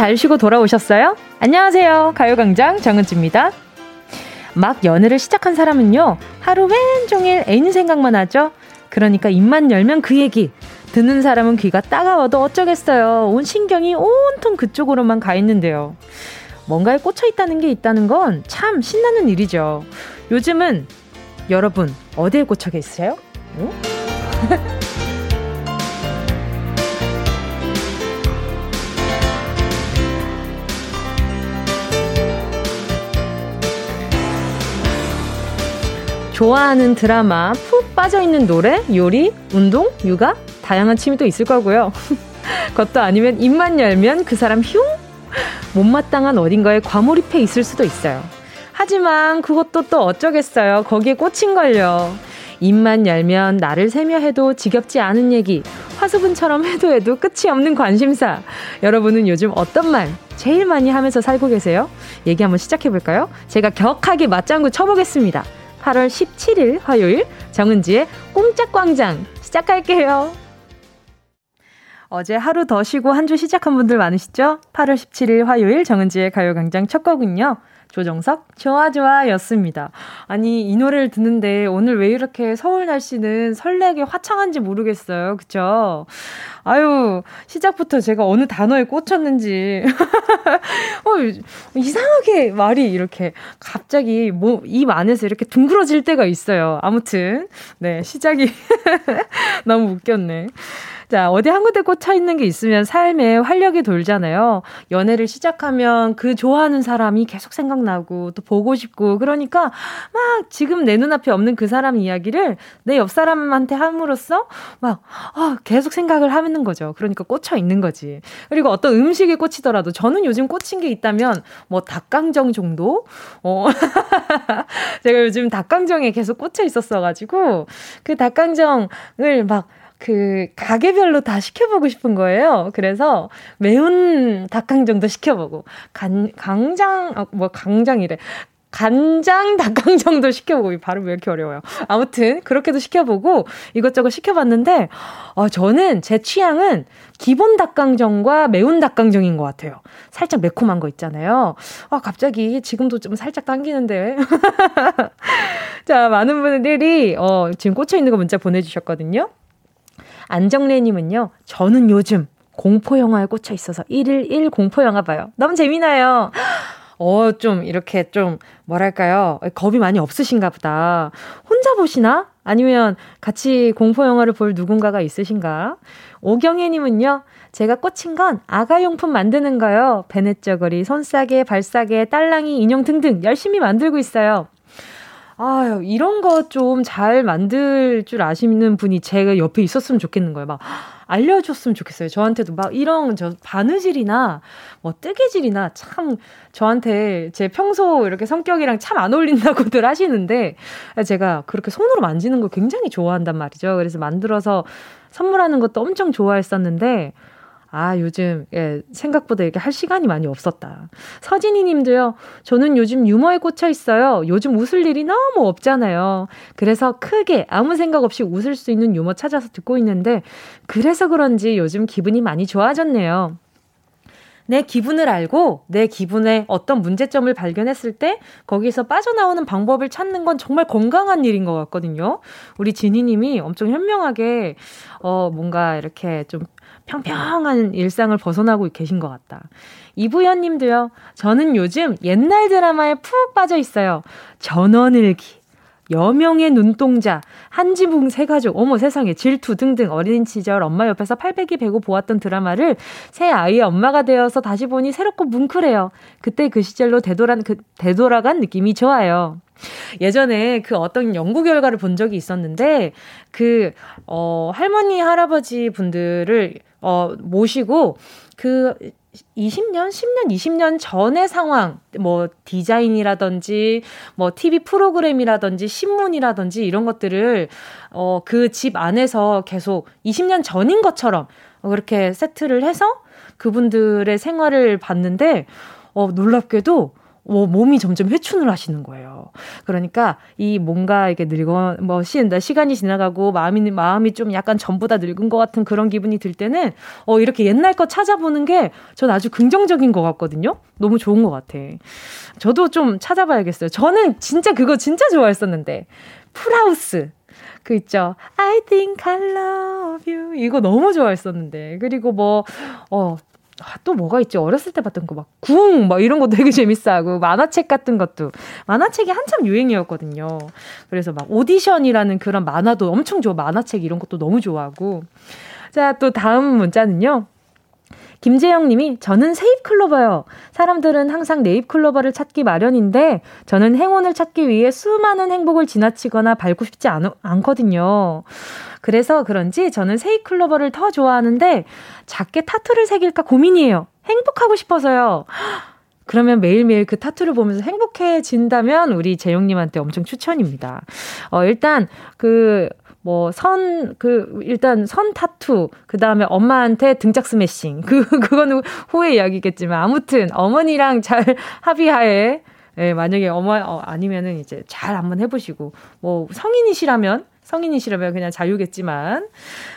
잘 쉬고 돌아오셨어요? 안녕하세요. 가요광장 정은지입니다. 막 연애를 시작한 사람은요, 하루 웬종일 애인 생각만 하죠. 그러니까 입만 열면 그 얘기. 듣는 사람은 귀가 따가워도 어쩌겠어요. 온 신경이 온통 그쪽으로만 가 있는데요. 뭔가에 꽂혀 있다는 게 있다는 건 참 신나는 일이죠. 요즘은 여러분 어디에 꽂혀 계세요? 응? 좋아하는 드라마, 푹 빠져있는 노래, 요리, 운동, 육아, 다양한 취미도 있을 거고요. 그것도 아니면 입만 열면 그 사람 흉? 못마땅한 어딘가에 과몰입해 있을 수도 있어요. 하지만 그것도 또 어쩌겠어요. 거기에 꽂힌걸요. 입만 열면 나를 세며 해도 지겹지 않은 얘기, 화수분처럼 해도 끝이 없는 관심사. 여러분은 요즘 어떤 말 제일 많이 하면서 살고 계세요? 얘기 한번 시작해볼까요? 제가 격하게 맞장구 쳐보겠습니다. 8월 17일 화요일 정은지의 꼼짝광장 시작할게요. 어제 하루 더 쉬고 한 주 시작한 분들 많으시죠? 8월 17일 화요일 정은지의 가요광장 첫 곡은요, 조정석 좋아 좋아 였습니다. 아니, 이 노래를 듣는데 오늘 왜 이렇게 서울 날씨는 설레게 화창한지 모르겠어요. 그쵸? 아유, 시작부터 제가 어느 단어에 꽂혔는지 이상하게 말이 이렇게 갑자기 입 안에서 이렇게 둥그러질 때가 있어요. 아무튼 네, 시작이 너무 웃겼네. 자, 어디 한 군데 꽂혀있는 게 있으면 삶에 활력이 돌잖아요. 연애를 시작하면 그 좋아하는 사람이 계속 생각나고 또 보고 싶고, 그러니까 막 지금 내 눈앞에 없는 그 사람 이야기를 내 옆 사람한테 함으로써 막 계속 생각을 하는 거죠. 그러니까 꽂혀있는 거지. 그리고 어떤 음식에 꽂히더라도 저는 요즘 꽂힌 게 있다면 뭐 닭강정 정도? 제가 요즘 닭강정에 계속 꽂혀 있었어가지고 그 닭강정을 막 그 가게별로 다 시켜보고 싶은 거예요. 그래서 매운 닭강정도 시켜보고 간장 닭강정도 시켜보고, 발음 왜 이렇게 어려워요. 아무튼 그렇게도 시켜보고 이것저것 시켜봤는데 저는 제 취향은 기본 닭강정과 매운 닭강정인 것 같아요. 살짝 매콤한 거 있잖아요. 갑자기 지금도 좀 살짝 당기는데. 자, 많은 분들이 지금 꽂혀있는 거 문자 보내주셨거든요. 안정래님은요, 저는 요즘 공포영화에 꽂혀 있어서 111 공포영화 봐요. 너무 재미나요. 좀 이렇게 좀 뭐랄까요, 겁이 많이 없으신가 보다. 혼자 보시나? 아니면 같이 공포영화를 볼 누군가가 있으신가? 오경혜님은요, 제가 꽂힌 건 아가용품 만드는 거요. 배냇저고리, 손싸개, 발싸개, 딸랑이, 인형 등등 열심히 만들고 있어요. 아유, 이런 거 좀 잘 만들 줄 아시는 분이 제가 옆에 있었으면 좋겠는 거예요. 막 알려줬으면 좋겠어요. 저한테도 막 이런 바느질이나 뭐 뜨개질이나, 참 저한테 제 평소 이렇게 성격이랑 참 안 어울린다고들 하시는데, 제가 그렇게 손으로 만지는 걸 굉장히 좋아한단 말이죠. 그래서 만들어서 선물하는 것도 엄청 좋아했었는데, 요즘, 생각보다 이렇게 할 시간이 많이 없었다. 서진희 님도요, 저는 요즘 유머에 꽂혀 있어요. 요즘 웃을 일이 너무 없잖아요. 그래서 크게 아무 생각 없이 웃을 수 있는 유머 찾아서 듣고 있는데, 그래서 그런지 요즘 기분이 많이 좋아졌네요. 내 기분을 알고 내 기분에 어떤 문제점을 발견했을 때 거기서 빠져나오는 방법을 찾는 건 정말 건강한 일인 것 같거든요. 우리 진희님이 엄청 현명하게 뭔가 이렇게 좀 평평한 일상을 벗어나고 계신 것 같다. 이부연 님도요, 저는 요즘 옛날 드라마에 푹 빠져 있어요. 전원일기, 여명의 눈동자, 한지붕 새가족, 어머 세상에, 질투 등등 어린 시절 엄마 옆에서 팔베기 베고 보았던 드라마를 새 아이의 엄마가 되어서 다시 보니 새롭고 뭉클해요. 그때 그 시절로 되돌아간 느낌이 좋아요. 예전에 그 어떤 연구 결과를 본 적이 있었는데, 그 할머니 할아버지 분들을 모시고 그 10년 전의 상황, 뭐 디자인이라든지 뭐 TV 프로그램이라든지 신문이라든지 이런 것들을 그 집 안에서 계속 20년 전인 것처럼 그렇게 세트를 해서 그분들의 생활을 봤는데, 놀랍게도 몸이 점점 회춘을 하시는 거예요. 그러니까 이 뭔가 이렇게 늙어, 시간이 지나가고 마음이 좀 약간 전보다 늙은 것 같은 그런 기분이 들 때는 이렇게 옛날 거 찾아보는 게 전 아주 긍정적인 것 같거든요. 너무 좋은 것 같아. 저도 좀 찾아봐야겠어요. 저는 진짜 그거 진짜 좋아했었는데 풀하우스. 그 있죠. I think I love you. 이거 너무 좋아했었는데. 그리고 또 뭐가 있지? 어렸을 때 봤던 거 궁 이런 것도 되게 재밌어하고 만화책 같은 것도 만화책이 한참 유행이었거든요. 그래서 오디션이라는 그런 만화도 엄청 좋아. 만화책 이런 것도 너무 좋아하고. 자, 또 다음 문자는요. 김재영님이 저는 세잎클로버요. 사람들은 항상 네잎클로버를 찾기 마련인데 저는 행운을 찾기 위해 수많은 행복을 지나치거나 밟고 싶지 않거든요. 그래서 그런지 저는 세잎클로버를 더 좋아하는데 작게 타투를 새길까 고민이에요. 행복하고 싶어서요. 그러면 매일매일 그 타투를 보면서 행복해진다면 우리 재영님한테 엄청 추천입니다. 일단 일단 선 타투, 그 다음에 엄마한테 등짝 스매싱. 그거는 후의 이야기겠지만, 아무튼, 어머니랑 잘 합의하에, 예, 만약에 아니면은 이제 잘 한번 해보시고, 성인이시라면 그냥 자유겠지만.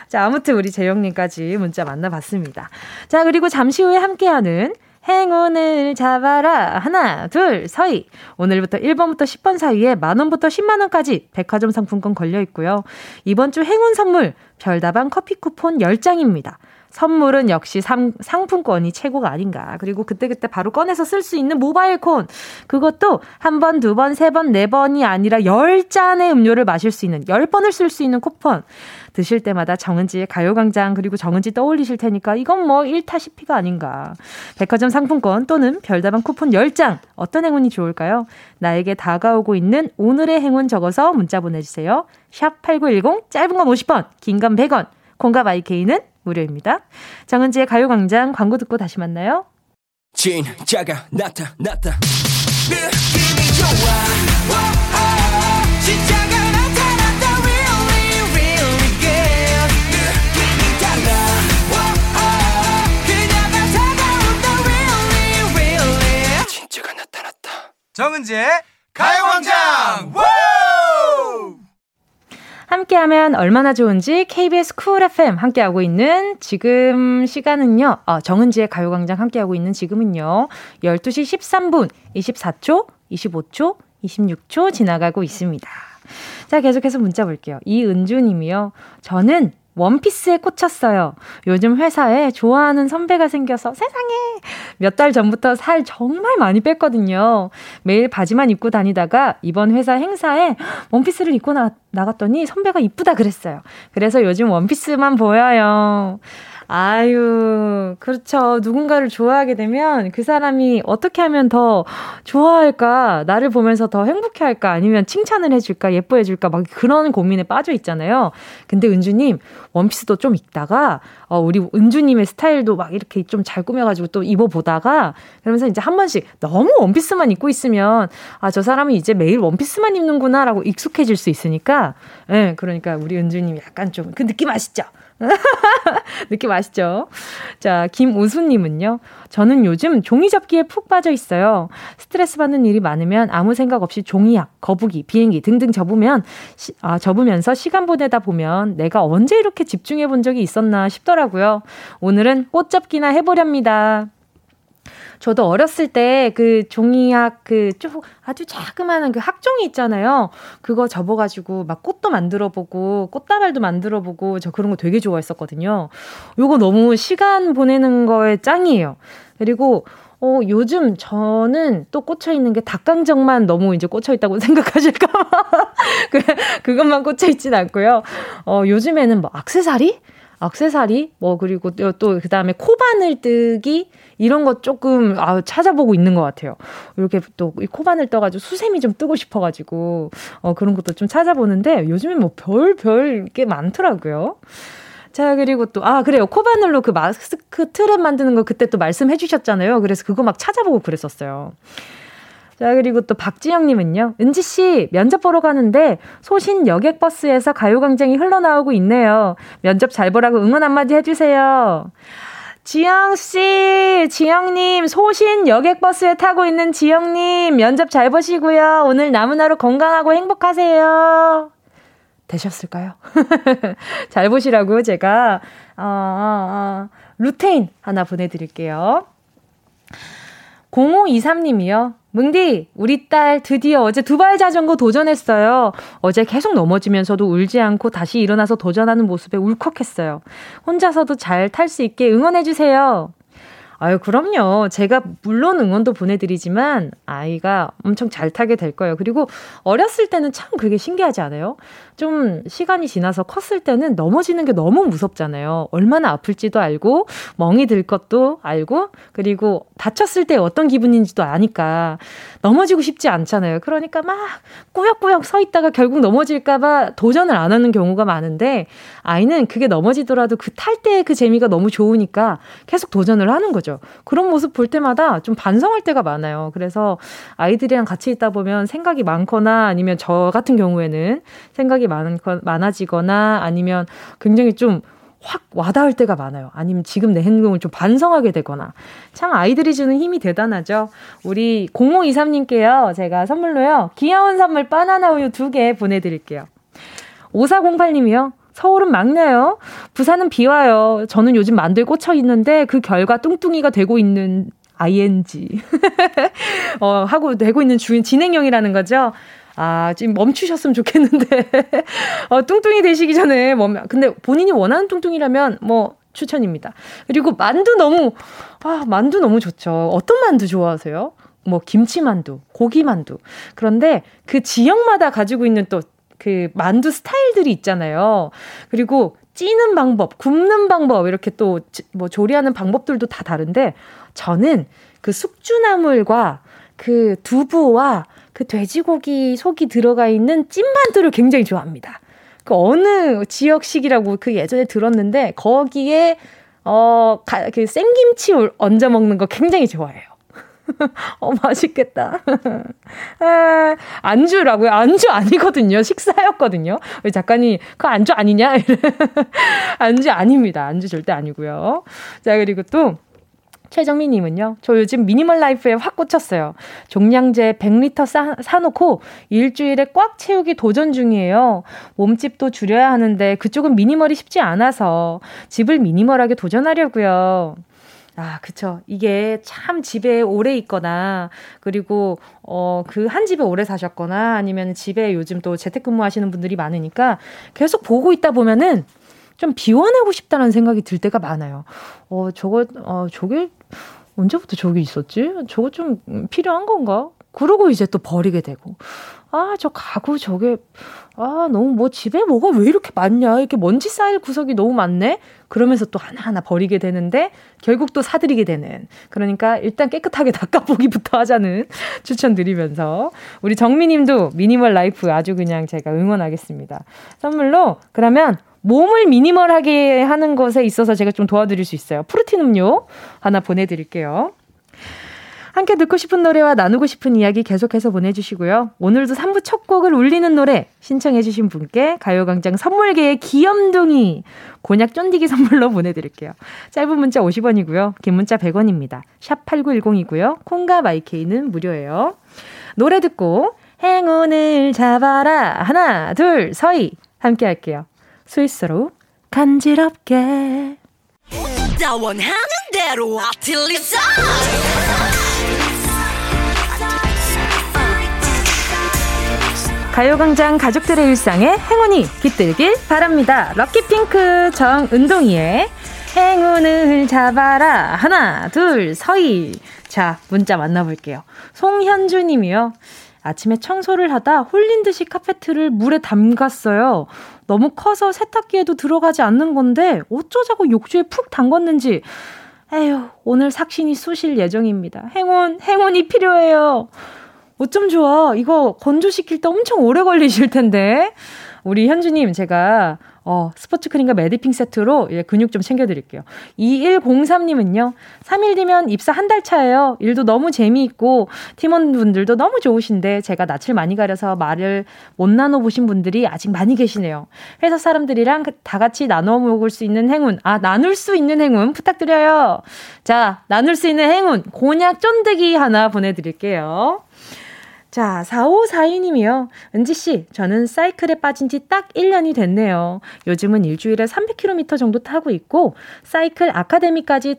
자, 아무튼 우리 재영님까지 문자 만나봤습니다. 자, 그리고 잠시 후에 함께하는 행운을 잡아라. 하나, 둘, 서희. 오늘부터 1번부터 10번 사이에 만원부터 10만원까지 백화점 상품권 걸려있고요. 이번 주 행운 선물, 별다방 커피 쿠폰 10장입니다. 선물은 역시 상품권이 최고가 아닌가. 그리고 그때그때 바로 꺼내서 쓸 수 있는 모바일 콘. 그것도 한 번, 두 번, 세 번, 네 번이 아니라 10잔의 음료를 마실 수 있는, 10번을 쓸 수 있는 쿠폰. 드실 때마다 정은지의 가요광장 그리고 정은지 떠올리실 테니까 이건 1타 10피가 아닌가. 백화점 상품권 또는 별다방 쿠폰 10장. 어떤 행운이 좋을까요? 나에게 다가오고 있는 오늘의 행운 적어서 문자 보내주세요. 샵 8910, 짧은 건 50원, 긴 건 100원. 콩갑 IK는 무료입니다. 정은지의 가요광장 광고 듣고 다시 만나요. 진짜가 나타났다. 느낌이 좋아. 진짜가 나타났다. Really, really good. 느낌이 달라. 그녀가 다가온다. Really, really. 진짜가 나타났다. 정은지의 가요광장. 함께하면 얼마나 좋은지 KBS 쿨 FM 함께하고 있는 지금 시간은요. 정은지의 가요광장 함께하고 있는 지금은요. 12시 13분 24초 25초 26초 지나가고 있습니다. 자, 계속해서 문자 볼게요. 이은주님이요. 저는 원피스에 꽂혔어요. 요즘 회사에 좋아하는 선배가 생겨서 세상에 몇 달 전부터 살 정말 많이 뺐거든요. 매일 바지만 입고 다니다가 이번 회사 행사에 원피스를 입고 나갔더니 선배가 이쁘다 그랬어요. 그래서 요즘 원피스만 보여요. 아유, 그렇죠. 누군가를 좋아하게 되면 그 사람이 어떻게 하면 더 좋아할까, 나를 보면서 더 행복해할까, 아니면 칭찬을 해줄까, 예뻐해줄까, 막 그런 고민에 빠져 있잖아요. 근데 은주님 원피스도 좀 입다가 우리 은주님의 스타일도 막 이렇게 좀 잘 꾸며가지고 또 입어보다가 그러면서 이제 한 번씩 너무 원피스만 입고 있으면 저 사람은 이제 매일 원피스만 입는구나라고 익숙해질 수 있으니까, 예, 그러니까 우리 은주님 약간 좀 그 느낌 아시죠? 느낌 아시죠? 자, 김우수님은요. 저는 요즘 종이접기에 푹 빠져 있어요. 스트레스 받는 일이 많으면 아무 생각 없이 종이약, 거북이, 비행기 등등 접으면서 시간 보내다 보면 내가 언제 이렇게 집중해 본 적이 있었나 싶더라고요. 오늘은 꽃접기나 해보렵니다. 저도 어렸을 때 그 종이학 아주 자그마한 그 학종이 있잖아요. 그거 접어가지고 막 꽃도 만들어보고 꽃다발도 만들어보고 저 그런 거 되게 좋아했었거든요. 요거 너무 시간 보내는 거에 짱이에요. 그리고 요즘 저는 또 꽂혀있는 게 닭강정만 너무 이제 꽂혀있다고 생각하실까봐 그것만 꽂혀있진 않고요. 요즘에는 액세서리 그리고 또 그다음에 코바늘 뜨기 이런 거 조금 찾아보고 있는 것 같아요. 이렇게 또 코바늘 떠가지고 수세미 좀 뜨고 싶어가지고 그런 것도 좀 찾아보는데 요즘엔 별별 게 많더라고요. 자, 그리고 또 그래요. 코바늘로 그 마스크 트랩 만드는 거 그때 또 말씀해 주셨잖아요. 그래서 그거 막 찾아보고 그랬었어요. 자, 그리고 또 박지영님은요. 은지씨, 면접 보러 가는데 소신 여객버스에서 가요광장이 흘러나오고 있네요. 면접 잘 보라고 응원 한마디 해주세요. 지영씨, 지영님, 소신 여객버스에 타고 있는 지영님, 면접 잘 보시고요. 오늘 남은 하루 건강하고 행복하세요. 되셨을까요? 잘 보시라고 제가 루테인 하나 보내드릴게요. 0523님이요. 뭉디, 우리 딸 드디어 어제 두발 자전거 도전했어요. 어제 계속 넘어지면서도 울지 않고 다시 일어나서 도전하는 모습에 울컥했어요. 혼자서도 잘 탈 수 있게 응원해주세요. 아유, 그럼요. 제가 물론 응원도 보내드리지만 아이가 엄청 잘 타게 될 거예요. 그리고 어렸을 때는 참 그게 신기하지 않아요? 좀 시간이 지나서 컸을 때는 넘어지는 게 너무 무섭잖아요. 얼마나 아플지도 알고 멍이 들 것도 알고 그리고 다쳤을 때 어떤 기분인지도 아니까 넘어지고 싶지 않잖아요. 그러니까 막 꾸역꾸역 서 있다가 결국 넘어질까 봐 도전을 안 하는 경우가 많은데 아이는 그게 넘어지더라도 그 탈 때의 그 재미가 너무 좋으니까 계속 도전을 하는 거죠. 그런 모습 볼 때마다 좀 반성할 때가 많아요. 그래서 아이들이랑 같이 있다 보면 생각이 많거나 아니면 저 같은 경우에는 생각이 많아지거나 아니면 굉장히 좀 확 와닿을 때가 많아요. 아니면 지금 내 행동을 좀 반성하게 되거나. 참 아이들이 주는 힘이 대단하죠. 우리 0523님께요. 제가 선물로요. 귀여운 선물 바나나 우유 2개 보내드릴게요. 5408님이요. 서울은 막내요. 부산은 비와요. 저는 요즘 만두에 꽂혀 있는데 그 결과 뚱뚱이가 되고 있는 ING 하고 되고 있는 주인 진행형이라는 거죠. 아, 지금 멈추셨으면 좋겠는데. 뚱뚱이 되시기 전에 근데 본인이 원하는 뚱뚱이라면 뭐 추천입니다. 그리고 만두 만두 너무 좋죠. 어떤 만두 좋아하세요? 뭐 김치만두, 고기만두. 그런데 그 지역마다 가지고 있는 또 그 만두 스타일들이 있잖아요. 그리고 찌는 방법, 굽는 방법 이렇게 또 뭐 조리하는 방법들도 다 다른데 저는 그 숙주나물과 그 두부와 그 돼지고기 속이 들어가 있는 찐만두를 굉장히 좋아합니다. 그 어느 지역식이라고 그 예전에 들었는데 거기에 그 생김치 얹어 먹는 거 굉장히 좋아해요. 맛있겠다. 안주라고요? 안주 아니거든요. 식사였거든요. 우리 작가님, 그 안주 아니냐? 안주 아닙니다. 안주 절대 아니고요. 자, 그리고 또 최정민님은요. 저 요즘 미니멀 라이프에 확 꽂혔어요. 종량제 100리터 사놓고 일주일에 꽉 채우기 도전 중이에요. 몸집도 줄여야 하는데 그쪽은 미니멀이 쉽지 않아서 집을 미니멀하게 도전하려고요. 아, 그쵸. 이게 참 집에 오래 있거나, 그리고, 그 한 집에 오래 사셨거나, 아니면 집에 요즘 또 재택근무 하시는 분들이 많으니까 계속 보고 있다 보면은 좀 비워내고 싶다는 생각이 들 때가 많아요. 저게, 언제부터 저게 있었지? 저거 좀 필요한 건가? 그러고 이제 또 버리게 되고. 아, 저 가구 저게, 아, 너무 집에 뭐가 왜 이렇게 많냐? 이렇게 먼지 쌓일 구석이 너무 많네? 그러면서 또 하나하나 버리게 되는데, 결국 또 사들이게 되는. 그러니까 일단 깨끗하게 닦아보기부터 하자는 추천드리면서. 우리 정미님도 미니멀 라이프 아주 그냥 제가 응원하겠습니다. 선물로, 그러면, 몸을 미니멀하게 하는 것에 있어서 제가 좀 도와드릴 수 있어요. 프로틴 음료 하나 보내드릴게요. 함께 듣고 싶은 노래와 나누고 싶은 이야기 계속해서 보내주시고요. 오늘도 3부 첫 곡을 울리는 노래 신청해 주신 분께 가요광장 선물계의 귀염둥이 곤약 쫀디기 선물로 보내드릴게요. 짧은 문자 50원이고요. 긴 문자 100원입니다. 샵 8910이고요. 콩과 마이케이는 무료예요. 노래 듣고 행운을 잡아라 하나 둘 서희 함께 할게요. 스위스로 간지럽게 나 원하는 대로 아틀리사 가요광장 가족들의 일상에 행운이 깃들길 바랍니다. 럭키핑크 정은동이의 행운을 잡아라 하나 둘 서희. 자, 문자 만나볼게요. 송현주님이요. 아침에 청소를 하다 홀린 듯이 카페트를 물에 담갔어요. 너무 커서 세탁기에도 들어가지 않는 건데 어쩌자고 욕조에 푹 담궜는지 에휴, 오늘 삭신이 쑤실 예정입니다. 행운이 필요해요. 어쩜 좋아. 이거 건조시킬 때 엄청 오래 걸리실 텐데. 우리 현주님 제가 스포츠 크림과 메디핑 세트로 예, 근육 좀 챙겨드릴게요. 2103님은요. 3일 뒤면 입사 한 달 차예요. 일도 너무 재미있고 팀원분들도 너무 좋으신데 제가 낯을 많이 가려서 말을 못 나눠보신 분들이 아직 많이 계시네요. 회사 사람들이랑 다 같이 나눠 먹을 수 있는 행운, 나눌 수 있는 행운 부탁드려요. 자, 나눌 수 있는 행운 곤약 쫀득이 하나 보내드릴게요. 자, 4542님이요. 은지씨, 저는 사이클에 빠진 지 딱 1년이 됐네요. 요즘은 일주일에 300km 정도 타고 있고 사이클 아카데미까지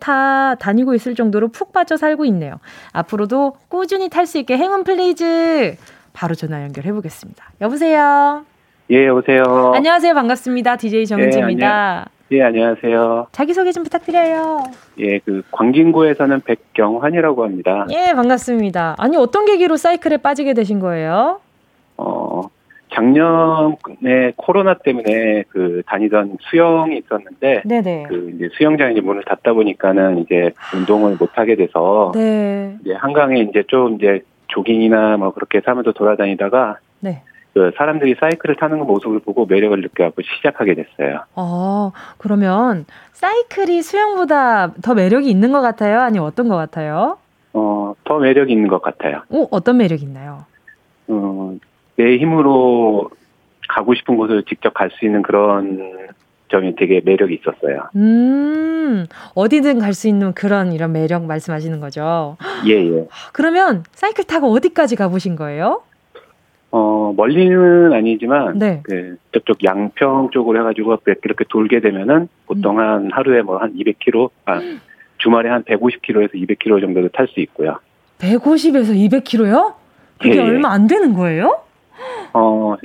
다니고 있을 정도로 푹 빠져 살고 있네요. 앞으로도 꾸준히 탈 수 있게 행운 플레이즈. 바로 전화 연결해보겠습니다. 여보세요? 예, 여보세요? 안녕하세요. 반갑습니다. DJ 정은지입니다. 예, 안녕하세요. 자기소개 좀 부탁드려요. 예, 광진구에 사는 백경환이라고 합니다. 예, 반갑습니다. 아니, 어떤 계기로 사이클에 빠지게 되신 거예요? 작년에 코로나 때문에 다니던 수영이 있었는데, 네네. 이제 수영장이 이제 문을 닫다 보니까는 이제 운동을 못하게 돼서, 네. 이제 한강에 이제 좀 이제 조깅이나 뭐 그렇게 하면서 돌아다니다가, 네. 사람들이 사이클을 타는 모습을 보고 매력을 느껴서 시작하게 됐어요. 그러면 사이클이 수영보다 더 매력이 있는 것 같아요? 아니면 어떤 것 같아요? 더 매력이 있는 것 같아요. 어떤 매력이 있나요? 내 힘으로 가고 싶은 곳을 직접 갈 수 있는 그런 점이 되게 매력이 있었어요. 어디든 갈 수 있는 그런 이런 매력 말씀하시는 거죠? 예. 그러면 사이클 타고 어디까지 가보신 거예요? 멀리는 아니지만, 네. 저쪽 양평 쪽으로 해가지고 이렇게 돌게 되면은 보통 한 하루에 뭐 한 200km, 주말에 한 150km에서 200km 정도도 탈 수 있고요. 150에서 200km요? 그게 얼마 안 되는 거예요?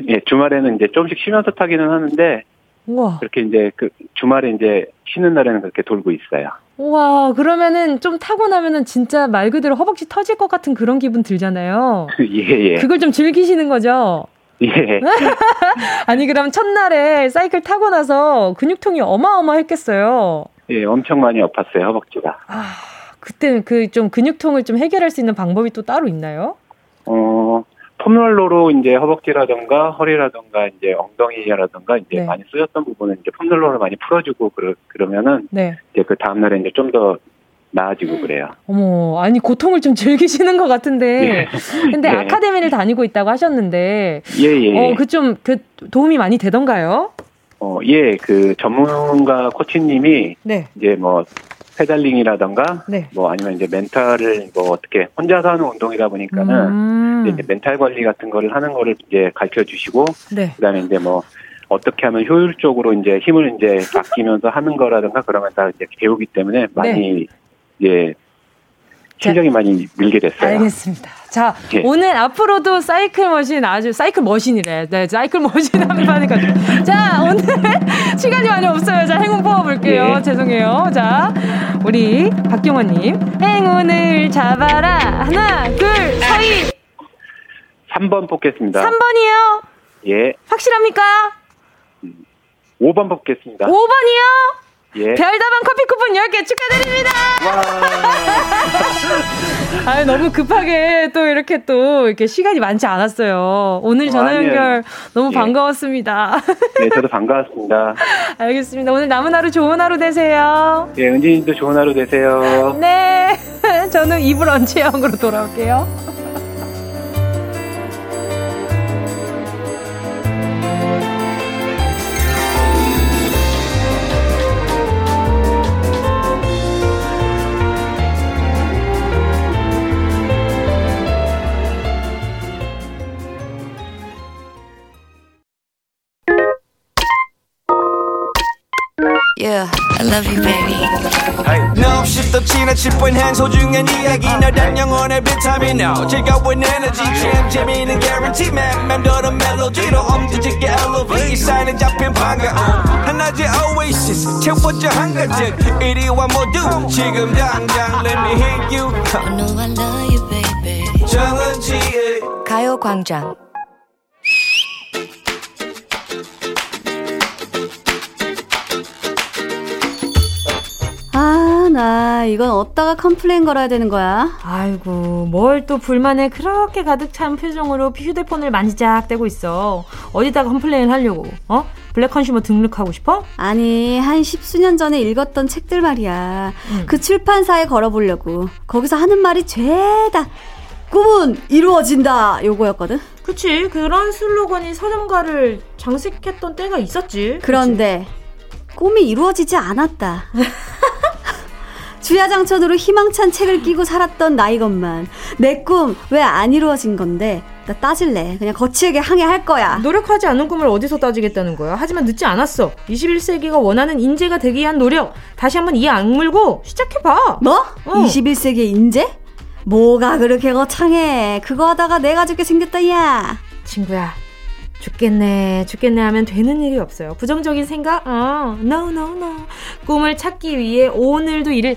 예, 주말에는 이제 조금씩 쉬면서 타기는 하는데, 우와. 그렇게 이제 주말에 이제 쉬는 날에는 그렇게 돌고 있어요. 우와, 그러면은 좀 타고 나면은 진짜 말 그대로 허벅지 터질 것 같은 그런 기분 들잖아요. 예. 그걸 좀 즐기시는 거죠? 예. 아니, 그럼 첫날에 사이클 타고 나서 근육통이 어마어마했겠어요? 예, 엄청 많이 아팠어요, 허벅지가. 그때는 좀 근육통을 좀 해결할 수 있는 방법이 또 따로 있나요? 폼롤러로 이제 허벅지라던가 허리라던가 이제 엉덩이라던가 이제 네. 많이 쓰였던 부분은 이제 폼롤러로 많이 풀어주고 그러면은 네. 이제 다음날에 이제 좀 더 나아지고 그래요. 어머, 아니 고통을 좀 즐기시는 것 같은데. 예. 근데 예. 아카데미를 다니고 있다고 하셨는데 예. 도움이 많이 되던가요? 예, 전문가 코치님이 네. 이제 뭐 페달링이라던가, 네. 뭐 아니면 이제 멘탈을 뭐 어떻게 혼자서 하는 운동이다 보니까는 이제 멘탈 관리 같은 거를 하는 거를 이제 가르쳐 주시고, 네. 그다음에 이제 뭐 어떻게 하면 효율적으로 이제 힘을 이제 아끼면서 하는 거라든가 그러면 다 이제 배우기 때문에 많이 네. 예 신경이 많이 밀게 됐어요. 알겠습니다. 자, 예. 오늘 앞으로도 사이클 머신이래. 네, 사이클 머신 하면 하니까. 자, 오늘 시간이 많이 없어요. 자, 행운 뽑아볼게요. 예. 죄송해요. 자, 우리 박경원님. 행운을 잡아라. 하나, 둘, 사이. 3번 뽑겠습니다. 3번이요? 예. 확실합니까? 5번 뽑겠습니다. 5번이요? 예. 별다방 커피 쿠폰 10개 축하드립니다! 아유, 너무 급하게 이렇게 시간이 많지 않았어요. 오늘 전화 연결 너무 반가웠습니다. 네, 저도 반가웠습니다. 알겠습니다. 오늘 남은 하루 좋은 하루 되세요. 예, 은진님도 좋은 하루 되세요. 네. 저는 2부 런치형으로 돌아올게요. Yeah, I love you, baby. No, she's the china chip when hands hold you and yagi. Now that young on every time you know. Check out with energy, champ, Jimmy, and guarantee, man. Man, do the melody, the did you get elevated? Sign and jump in, panga. And I just oasis, check what your hunger did. 81 more do, chick em down, down, let me hit you. I know I love you, baby. 정은지, 가요광장. 아, 나 이건 어디다가 컴플레인 걸어야 되는 거야? 아이고, 뭘 또 불만에 그렇게 가득 찬 표정으로 휴대폰을 만지작대고 있어. 어디다가 컴플레인 하려고? 어? 블랙 컨슈머 등록하고 싶어? 아니, 한 십수년 전에 읽었던 책들 말이야. 그 출판사에 걸어보려고. 거기서 하는 말이 죄다 꿈은 이루어진다 요거였거든. 그치, 그런 슬로건이 서점가를 장식했던 때가 있었지. 그런데 그치? 꿈이 이루어지지 않았다. 주야장천으로 희망찬 책을 끼고 살았던 나이건만 내 꿈 왜 안 이루어진 건데 나 따질래. 그냥 거칠게 항해할 거야. 노력하지 않은 꿈을 어디서 따지겠다는 거야. 하지만 늦지 않았어. 21세기가 원하는 인재가 되기 위한 노력. 다시 한번 이 악물고 시작해봐. 뭐? 21세기의 인재? 뭐가 그렇게 거창해. 그거 하다가 내가 죽게 생겼다. 야 친구야, 죽겠네 하면 되는 일이 없어요. 부정적인 생각? No. 꿈을 찾기 위해 오늘도 일을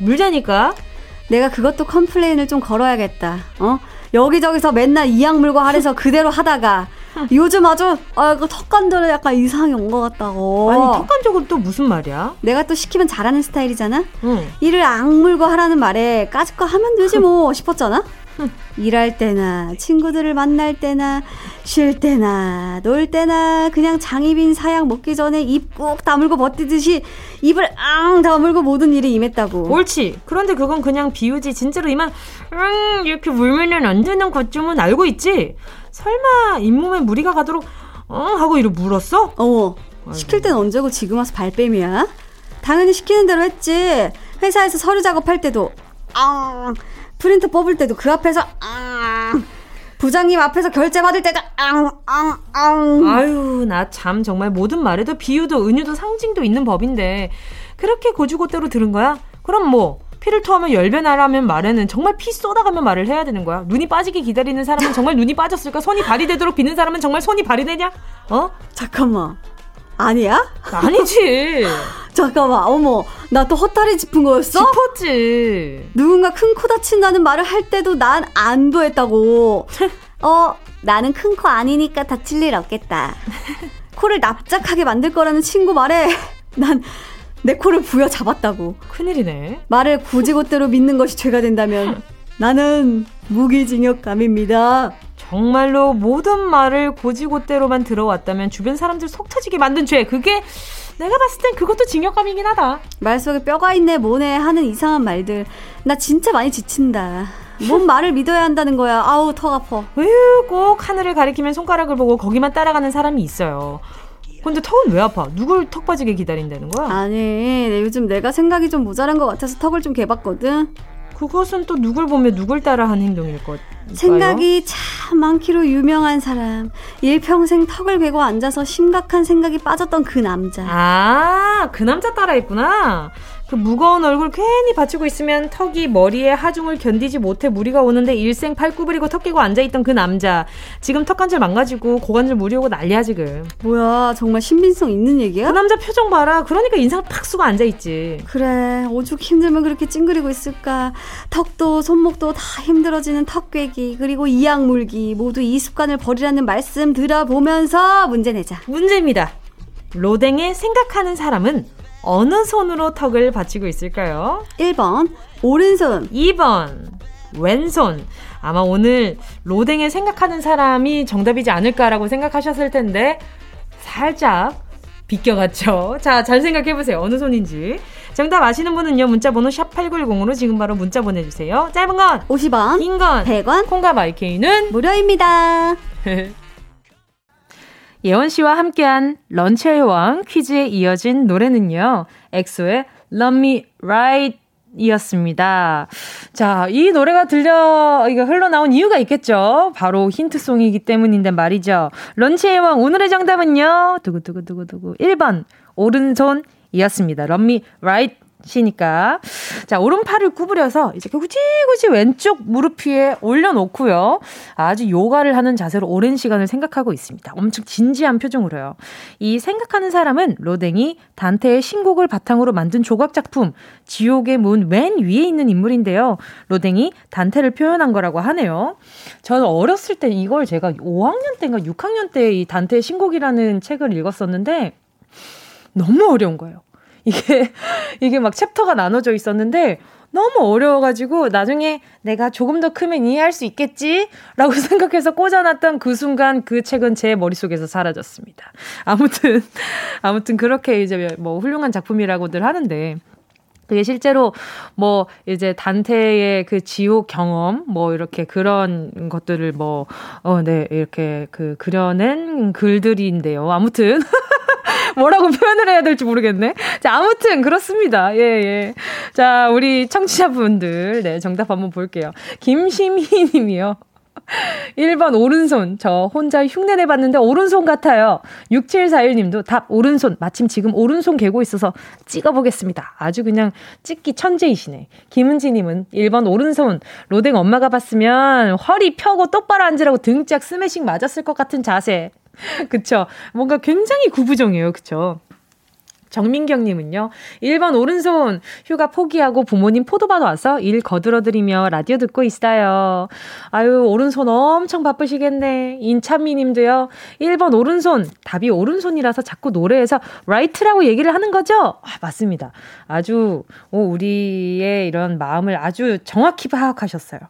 물자니까. 내가 그것도 컴플레인을 좀 걸어야겠다. 여기저기서 맨날 이악물고 하래서 그대로 하다가 요즘 아주 그 턱관절에 약간 이상이 온 것 같다고. 아니, 턱관절은 또 무슨 말이야? 내가 또 시키면 잘하는 스타일이잖아. 일을 악물고 하라는 말에 까짓거 하면 되지 뭐 싶었잖아. 일할 때나 친구들을 만날 때나 쉴 때나 놀 때나 그냥 장희빈 사양 먹기 전에 입 꾹 다물고 버티듯이 입을 다물고 모든 일이 임했다고. 옳지. 그런데 그건 그냥 비유지. 진짜로 이만 이렇게 물면 안 되는 것쯤은 알고 있지. 설마 잇몸에 무리가 가도록 하고 이러 물었어? 시킬 땐 언제고 지금 와서 발뺌이야? 당연히 시키는 대로 했지. 회사에서 서류 작업할 때도 프린트 뽑을 때도 그 앞에서 부장님 앞에서 결제 받을 때도 아유, 나 참 정말 모든 말에도 비유도 은유도 상징도 있는 법인데 그렇게 고주고대로 들은 거야? 그럼 뭐 피를 토하면 열변하라면 말에는 정말 피 쏟아가며 말을 해야 되는 거야? 눈이 빠지게 기다리는 사람은 정말 눈이 빠졌을까? 손이 발이 되도록 비는 사람은 정말 손이 발이 되냐? 잠깐만, 아니야? 아니지. 잠깐만, 어머, 나 또 헛다리 짚은 거였어? 짚었지. 누군가 큰 코 다친다는 말을 할 때도 난 안도했다고. 나는 큰 코 아니니까 다칠 일 없겠다. 코를 납작하게 만들 거라는 친구 말에 난 내 코를 부여잡았다고. 큰일이네. 말을 고지고대로 믿는 것이 죄가 된다면 나는 무기징역감입니다. 정말로 모든 말을 고지고대로만 들어왔다면 주변 사람들 속 터지게 만든 죄. 그게 내가 봤을 땐 그것도 징역감이긴 하다. 말 속에 뼈가 있네 뭐네 하는 이상한 말들. 나 진짜 많이 지친다. 뭔 말을 믿어야 한다는 거야. 아우, 턱 아파. 꼭 하늘을 가리키면 손가락을 보고 거기만 따라가는 사람이 있어요. 근데 턱은 왜 아파? 누굴 턱 빠지게 기다린다는 거야? 아니, 요즘 내가 생각이 좀 모자란 것 같아서 턱을 좀 개봤거든. 그것은 또 누굴 보며 누굴 따라하는 행동일 것 같아요. 생각이 참 많기로 유명한 사람, 일평생 턱을 괴고 앉아서 심각한 생각이 빠졌던 그 남자. 아, 그 남자 따라했구나. 그 무거운 얼굴 괜히 받치고 있으면 턱이 머리에 하중을 견디지 못해 무리가 오는데 일생 팔 구부리고 턱 깨고 앉아있던 그 남자. 지금 턱관절 망가지고 고관절 무리 오고 난리야 지금. 뭐야, 정말 신빙성 있는 얘기야? 그 남자 표정 봐라. 그러니까 인상 팍 쓰고 앉아있지. 그래, 오죽 힘들면 그렇게 찡그리고 있을까. 턱도 손목도 다 힘들어지는 턱괴기 그리고 이악물기, 모두 이 습관을 버리라는 말씀 들어보면서 문제 내자. 문제입니다. 로댕의 생각하는 사람은 어느 손으로 턱을 받치고 있을까요? 1번 오른손, 2번 왼손. 아마 오늘 로댕에 생각하는 사람이 정답이지 않을까라고 생각하셨을 텐데 살짝 비껴갔죠. 자, 잘 생각해보세요. 어느 손인지. 정답 아시는 분은요, 문자번호 샵8910으로 지금 바로 문자 보내주세요. 짧은 건 50원, 긴 건 100원, 콩과 마이케이는 무료입니다. 예원씨와 함께한 런치의 왕 퀴즈에 이어진 노래는요, 엑소의 Love Me Right 이었습니다. 자, 이 노래가 흘러나온 이유가 있겠죠. 바로 힌트송이기 때문인데 말이죠. 런치의 왕 오늘의 정답은요, 1번 오른손이었습니다. Love Me Right 시니까. 자, 오른팔을 구부려서 이제 굳이 왼쪽 무릎 위에 올려놓고요, 아주 요가를 하는 자세로 오랜 시간을 생각하고 있습니다. 엄청 진지한 표정으로요. 이 생각하는 사람은 로댕이 단테의 신곡을 바탕으로 만든 조각작품 지옥의 문 맨 위에 있는 인물인데요, 로댕이 단테를 표현한 거라고 하네요. 저는 어렸을 때 이걸 제가 5학년 때인가 6학년 때 이 단테의 신곡이라는 책을 읽었었는데 너무 어려운 거예요. 이게 막 챕터가 나눠져 있었는데 너무 어려워가지고 나중에 내가 조금 더 크면 이해할 수 있겠지라고 생각해서 꽂아놨던 그 순간 그 책은 제 머릿속에서 사라졌습니다. 아무튼 그렇게 이제 뭐 훌륭한 작품이라고들 하는데 그게 실제로 뭐 이제 단테의 그 지옥 경험 뭐 이렇게 그런 것들을 뭐 네 이렇게 그 그려낸 글들인데요. 아무튼. 뭐라고 표현을 해야 될지 모르겠네. 자, 아무튼 그렇습니다. 예. 자, 우리 청취자분들 네, 정답 한번 볼게요. 김시미 님이요. 1번 오른손. 저 혼자 흉내 내봤는데 오른손 같아요. 6741 님도 답 오른손. 마침 지금 오른손 개고 있어서 찍어보겠습니다. 아주 그냥 찍기 천재이시네. 김은지 님은 1번 오른손. 로댕 엄마가 봤으면 허리 펴고 똑바로 앉으라고 등짝 스매싱 맞았을 것 같은 자세. 그쵸. 뭔가 굉장히 구부정해요. 그쵸. 정민경님은요. 1번 오른손 휴가 포기하고 부모님 포도밭 와서 일 거들어드리며 라디오 듣고 있어요. 아유 오른손 엄청 바쁘시겠네. 인찬미님도요. 1번 오른손 답이 오른손이라서 자꾸 노래에서 라이트라고 얘기를 하는 거죠? 아, 맞습니다. 아주 우리의 이런 마음을 아주 정확히 파악하셨어요.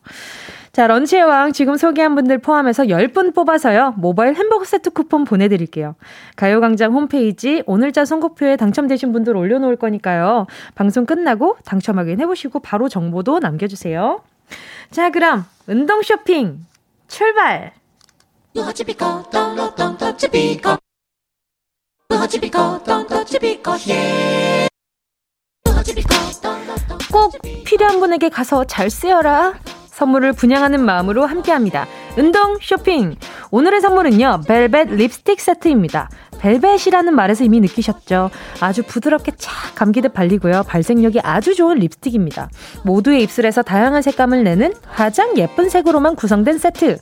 자, 런치의 왕 지금 소개한 분들 포함해서 10분 뽑아서요. 모바일 햄버거 세트 쿠폰 보내드릴게요. 가요광장 홈페이지 오늘자 선곡표에 당첨되신 분들 올려놓을 거니까요. 방송 끝나고 당첨 확인해보시고 바로 정보도 남겨주세요. 자, 그럼 운동 쇼핑 출발! 꼭 필요한 분에게 가서 잘 쓰여라. 선물을 분양하는 마음으로 함께합니다. 운동 쇼핑! 오늘의 선물은요. 벨벳 립스틱 세트입니다. 벨벳이라는 말에서 이미 느끼셨죠? 아주 부드럽게 착 감기듯 발리고요. 발색력이 아주 좋은 립스틱입니다. 모두의 입술에서 다양한 색감을 내는 가장 예쁜 색으로만 구성된 세트.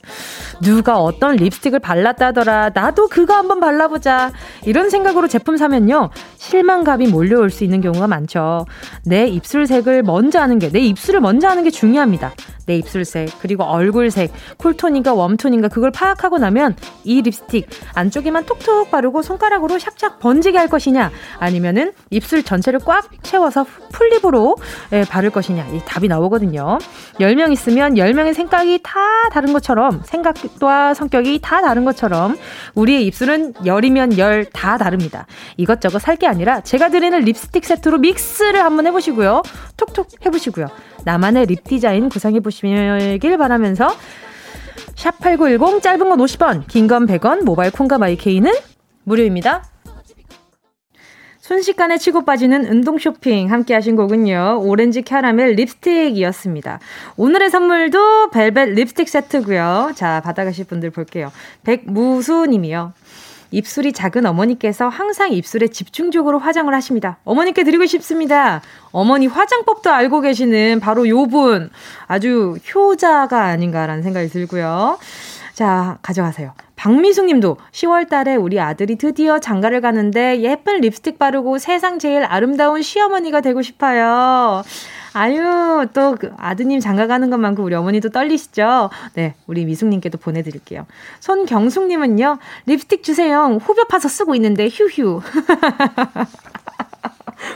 누가 어떤 립스틱을 발랐다더라. 나도 그거 한번 발라보자. 이런 생각으로 제품 사면요. 실망감이 몰려올 수 있는 경우가 많죠. 내 입술색을 먼저 아는 게, 내 입술을 먼저 아는 게 중요합니다. 내 입술색, 그리고 얼굴색, 쿨톤인가 웜톤인가 그걸 파악하고 나면 이 립스틱 안쪽에만 톡톡 바르고 손가락으로 샥샥 번지게 할 것이냐 아니면은 입술 전체를 꽉 채워서 풀립으로 바를 것이냐 이 답이 나오거든요. 10명 있으면 10명의 생각이 다 다른 것처럼 생각과 성격이 다 다른 것처럼 우리의 입술은 열이면 열 다 다릅니다. 이것저것 살 게 아니라 제가 드리는 립스틱 세트로 믹스를 한번 해보시고요. 톡톡 해보시고요. 나만의 립 디자인 구상해보시길 바라면서 샵8910 짧은 건 50원 긴 건 100원 모바일 콩과 마이케이는 무료입니다. 순식간에 치고 빠지는 운동 쇼핑 함께 하신 곡은요. 오렌지 캐러멜 립스틱이었습니다. 오늘의 선물도 벨벳 립스틱 세트고요. 자 받아가실 분들 볼게요. 백무수 님이요. 입술이 작은 어머니께서 항상 입술에 집중적으로 화장을 하십니다. 어머니께 드리고 싶습니다. 어머니 화장법도 알고 계시는 바로 요분 아주 효자가 아닌가라는 생각이 들고요. 자, 가져가세요. 박미숙 님도 10월 달에 우리 아들이 드디어 장가를 가는데 예쁜 립스틱 바르고 세상 제일 아름다운 시어머니가 되고 싶어요. 아유, 또 아드님 장가 가는 것만큼 우리 어머니도 떨리시죠? 네, 우리 미숙 님께도 보내드릴게요. 손경숙 님은요. 립스틱 주세요. 후벼 파서 쓰고 있는데 휴휴.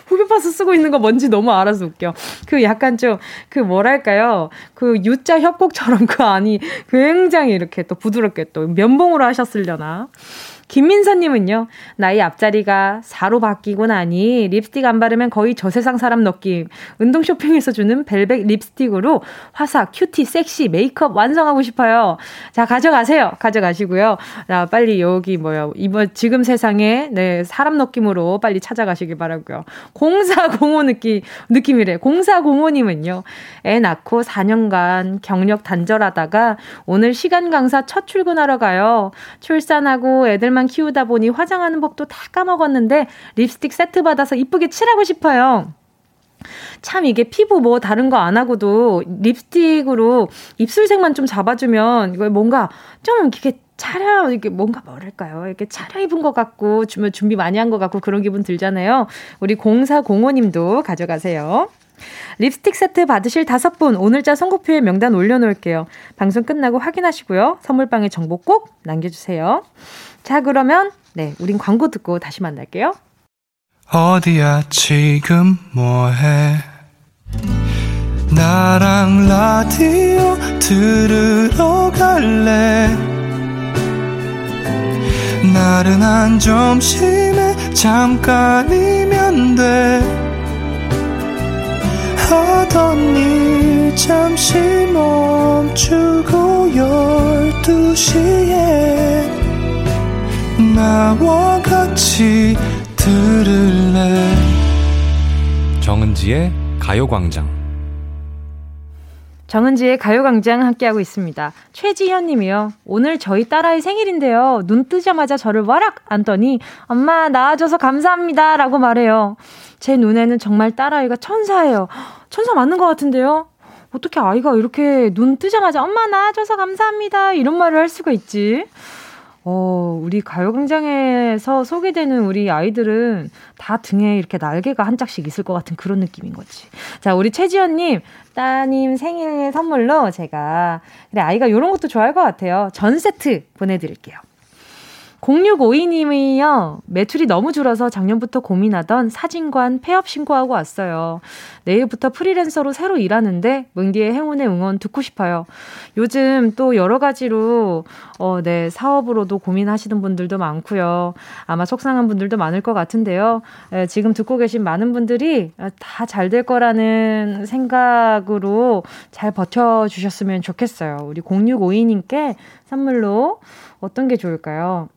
후벼 파서 쓰고 있는 거 뭔지 너무 알아서 웃겨. 그 약간 좀, 그 뭐랄까요. 그 U자 협곡처럼 그 안이 굉장히 이렇게 또 부드럽게 또 면봉으로 하셨으려나. 김민서님은요. 나이 앞자리가 4로 바뀌고 나니 립스틱 안 바르면 거의 저 세상 사람 느낌. 운동 쇼핑에서 주는 벨벳 립스틱으로 화사, 큐티, 섹시, 메이크업 완성하고 싶어요. 자 가져가세요. 가져가시고요. 자 빨리 여기 뭐야 이번 지금 세상에 네 사람 느낌으로 빨리 찾아가시길 바라고요. 0405 느낌이래. 0405님은요. 애 낳고 4년간 경력 단절하다가 오늘 시간 강사 첫 출근하러 가요. 출산하고 애들 만 키우다 보니 화장하는 법도 다 까먹었는데 립스틱 세트 받아서 이쁘게 칠하고 싶어요. 참 이게 피부 뭐 다른 거 안 하고도 립스틱으로 입술색만 좀 잡아주면 이거 뭔가 좀 이렇게 차려 이게 뭔가 뭐랄까요? 이렇게 차려입은 것 같고 준비 많이 한 것 같고 그런 기분 들잖아요. 우리 0405님도 가져가세요. 립스틱 세트 받으실 5분 오늘자 선곡표에 명단 올려놓을게요. 방송 끝나고 확인하시고요. 선물방에 정보 꼭 남겨주세요. 자 그러면 네 우린 광고 듣고 다시 만날게요. 어디야 지금 뭐해 나랑 라디오 들으러 갈래 나른한 점심에 잠깐이면 돼 하던 일 잠시 멈추고 12시에 나와 같이 들을래 정은지의 가요광장 정은지의 가요광장 함께하고 있습니다. 최지현 님이요. 오늘 저희 딸아이 생일인데요. 눈 뜨자마자 저를 와락 안더니 엄마 낳아줘서 감사합니다 라고 말해요. 제 눈에는 정말 딸아이가 천사예요. 천사 맞는 것 같은데요. 어떻게 아이가 이렇게 눈 뜨자마자 엄마 낳아줘서 감사합니다 이런 말을 할 수가 있지. 우리 가요광장에서 소개되는 우리 아이들은 다 등에 이렇게 날개가 한 짝씩 있을 것 같은 그런 느낌인 거지. 자, 우리 최지연님, 따님 생일 선물로 제가, 그래, 아이가 이런 것도 좋아할 것 같아요. 전 세트 보내드릴게요. 0652님이요. 매출이 너무 줄어서 작년부터 고민하던 사진관 폐업 신고하고 왔어요. 내일부터 프리랜서로 새로 일하는데 뭉디의 행운의 응원 듣고 싶어요. 요즘 또 여러 가지로 네, 사업으로도 고민하시는 분들도 많고요. 아마 속상한 분들도 많을 것 같은데요. 예, 지금 듣고 계신 많은 분들이 다 잘 될 거라는 생각으로 잘 버텨주셨으면 좋겠어요. 우리 0652님께 선물로 어떤 게 좋을까요?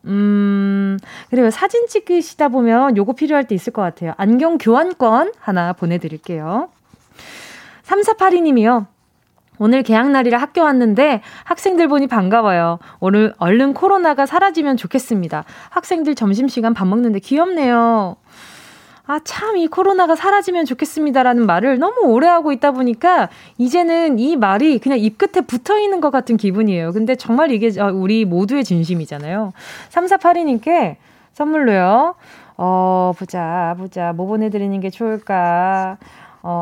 그리고 사진 찍으시다 보면 요거 필요할 때 있을 것 같아요. 안경 교환권 하나 보내드릴게요. 3482님이요. 오늘 개학날이라 학교 왔는데 학생들 보니 반가워요. 오늘 얼른 코로나가 사라지면 좋겠습니다. 학생들 점심시간 밥 먹는데 귀엽네요. 아, 참, 이 코로나가 사라지면 좋겠습니다라는 말을 너무 오래 하고 있다 보니까 이제는 이 말이 그냥 입 끝에 붙어 있는 것 같은 기분이에요. 근데 정말 이게 우리 모두의 진심이잖아요. 3482님께 선물로요. 보자. 뭐 보내드리는 게 좋을까.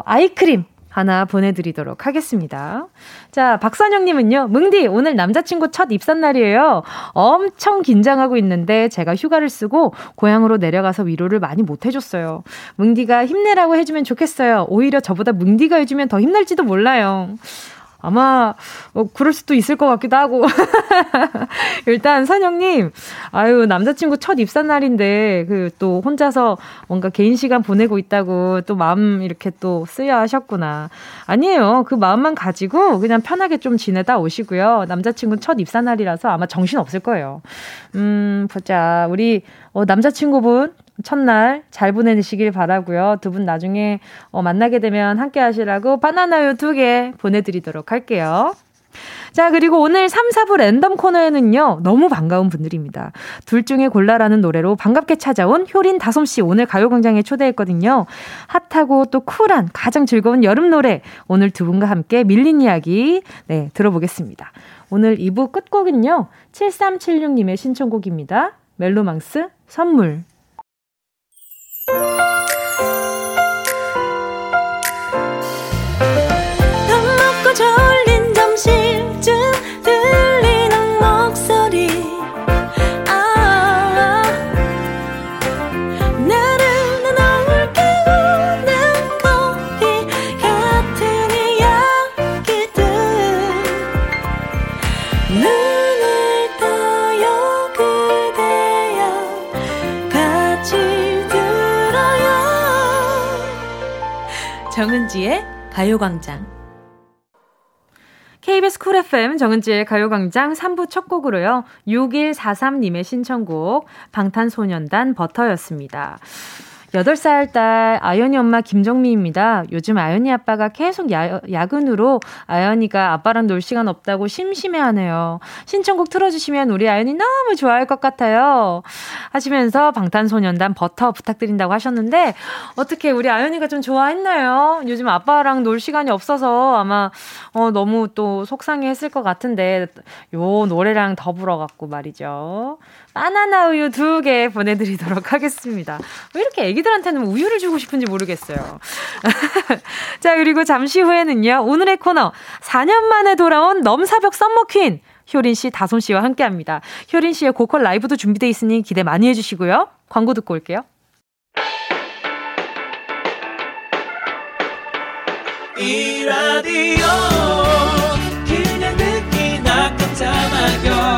아이크림 하나 보내드리도록 하겠습니다. 자, 박선영님은요. 뭉디, 오늘 남자친구 첫 입산날이에요. 엄청 긴장하고 있는데 제가 휴가를 쓰고 고향으로 내려가서 위로를 많이 못 해줬어요. 뭉디가 힘내라고 해주면 좋겠어요. 오히려 저보다 뭉디가 해주면 더 힘날지도 몰라요. 아마 그럴 수도 있을 것 같기도 하고. 일단 선영님, 아유, 남자친구 첫 입산날인데 그 또 혼자서 뭔가 개인 시간 보내고 있다고 또 마음 이렇게 또 쓰여 하셨구나. 아니에요. 그 마음만 가지고 그냥 편하게 좀 지내다 오시고요. 남자친구 첫 입산날이라서 아마 정신 없을 거예요. 보자. 우리 남자친구분 첫날 잘 보내시길 바라고요. 두 분 나중에 만나게 되면 함께 하시라고 바나나요 2개 보내드리도록 할게요. 자, 그리고 오늘 3, 4부 랜덤 코너에는요. 너무 반가운 분들입니다. 둘 중에 골라라는 노래로 반갑게 찾아온 효린, 다솜 씨 오늘 가요광장에 초대했거든요. 핫하고 또 쿨한 가장 즐거운 여름 노래 오늘 두 분과 함께 밀린 이야기 네, 들어보겠습니다. 오늘 2부 끝곡은요. 7376님의 신청곡입니다. 멜로망스 선물. 밥 먹고 졸린 점심쯤 들리는 목소리 아, 나른한 얼굴 깨우는 거리 같은 이야기들 눈을 떠요 그대여 같이 정은지의 가요광장 KBS 쿨 FM 정은지의 가요광장 3부 첫 곡으로요. 6143님의 신청곡 방탄소년단 버터였습니다. 8살 딸 아연이 엄마 김정미입니다. 요즘 아연이 아빠가 계속 야근으로 아연이가 아빠랑 놀 시간 없다고 심심해하네요. 신청곡 틀어주시면 우리 아연이 너무 좋아할 것 같아요. 하시면서 방탄소년단 버터 부탁드린다고 하셨는데 어떻게 우리 아연이가 좀 좋아했나요? 요즘 아빠랑 놀 시간이 없어서 아마 너무 또 속상해했을 것 같은데 요 노래랑 더불어 갖고 말이죠. 바나나 우유 2개 보내드리도록 하겠습니다. 왜 이렇게 애기들한테는 우유를 주고 싶은지 모르겠어요. 자, 그리고 잠시 후에는요. 오늘의 코너 4년 만에 돌아온 넘사벽 썸머퀸 효린 씨, 다솜 씨와 함께합니다. 효린 씨의 고퀄 라이브도 준비되어 있으니 기대 많이 해주시고요. 광고 듣고 올게요. 이 라디오 그냥 듣기나 깜짝마요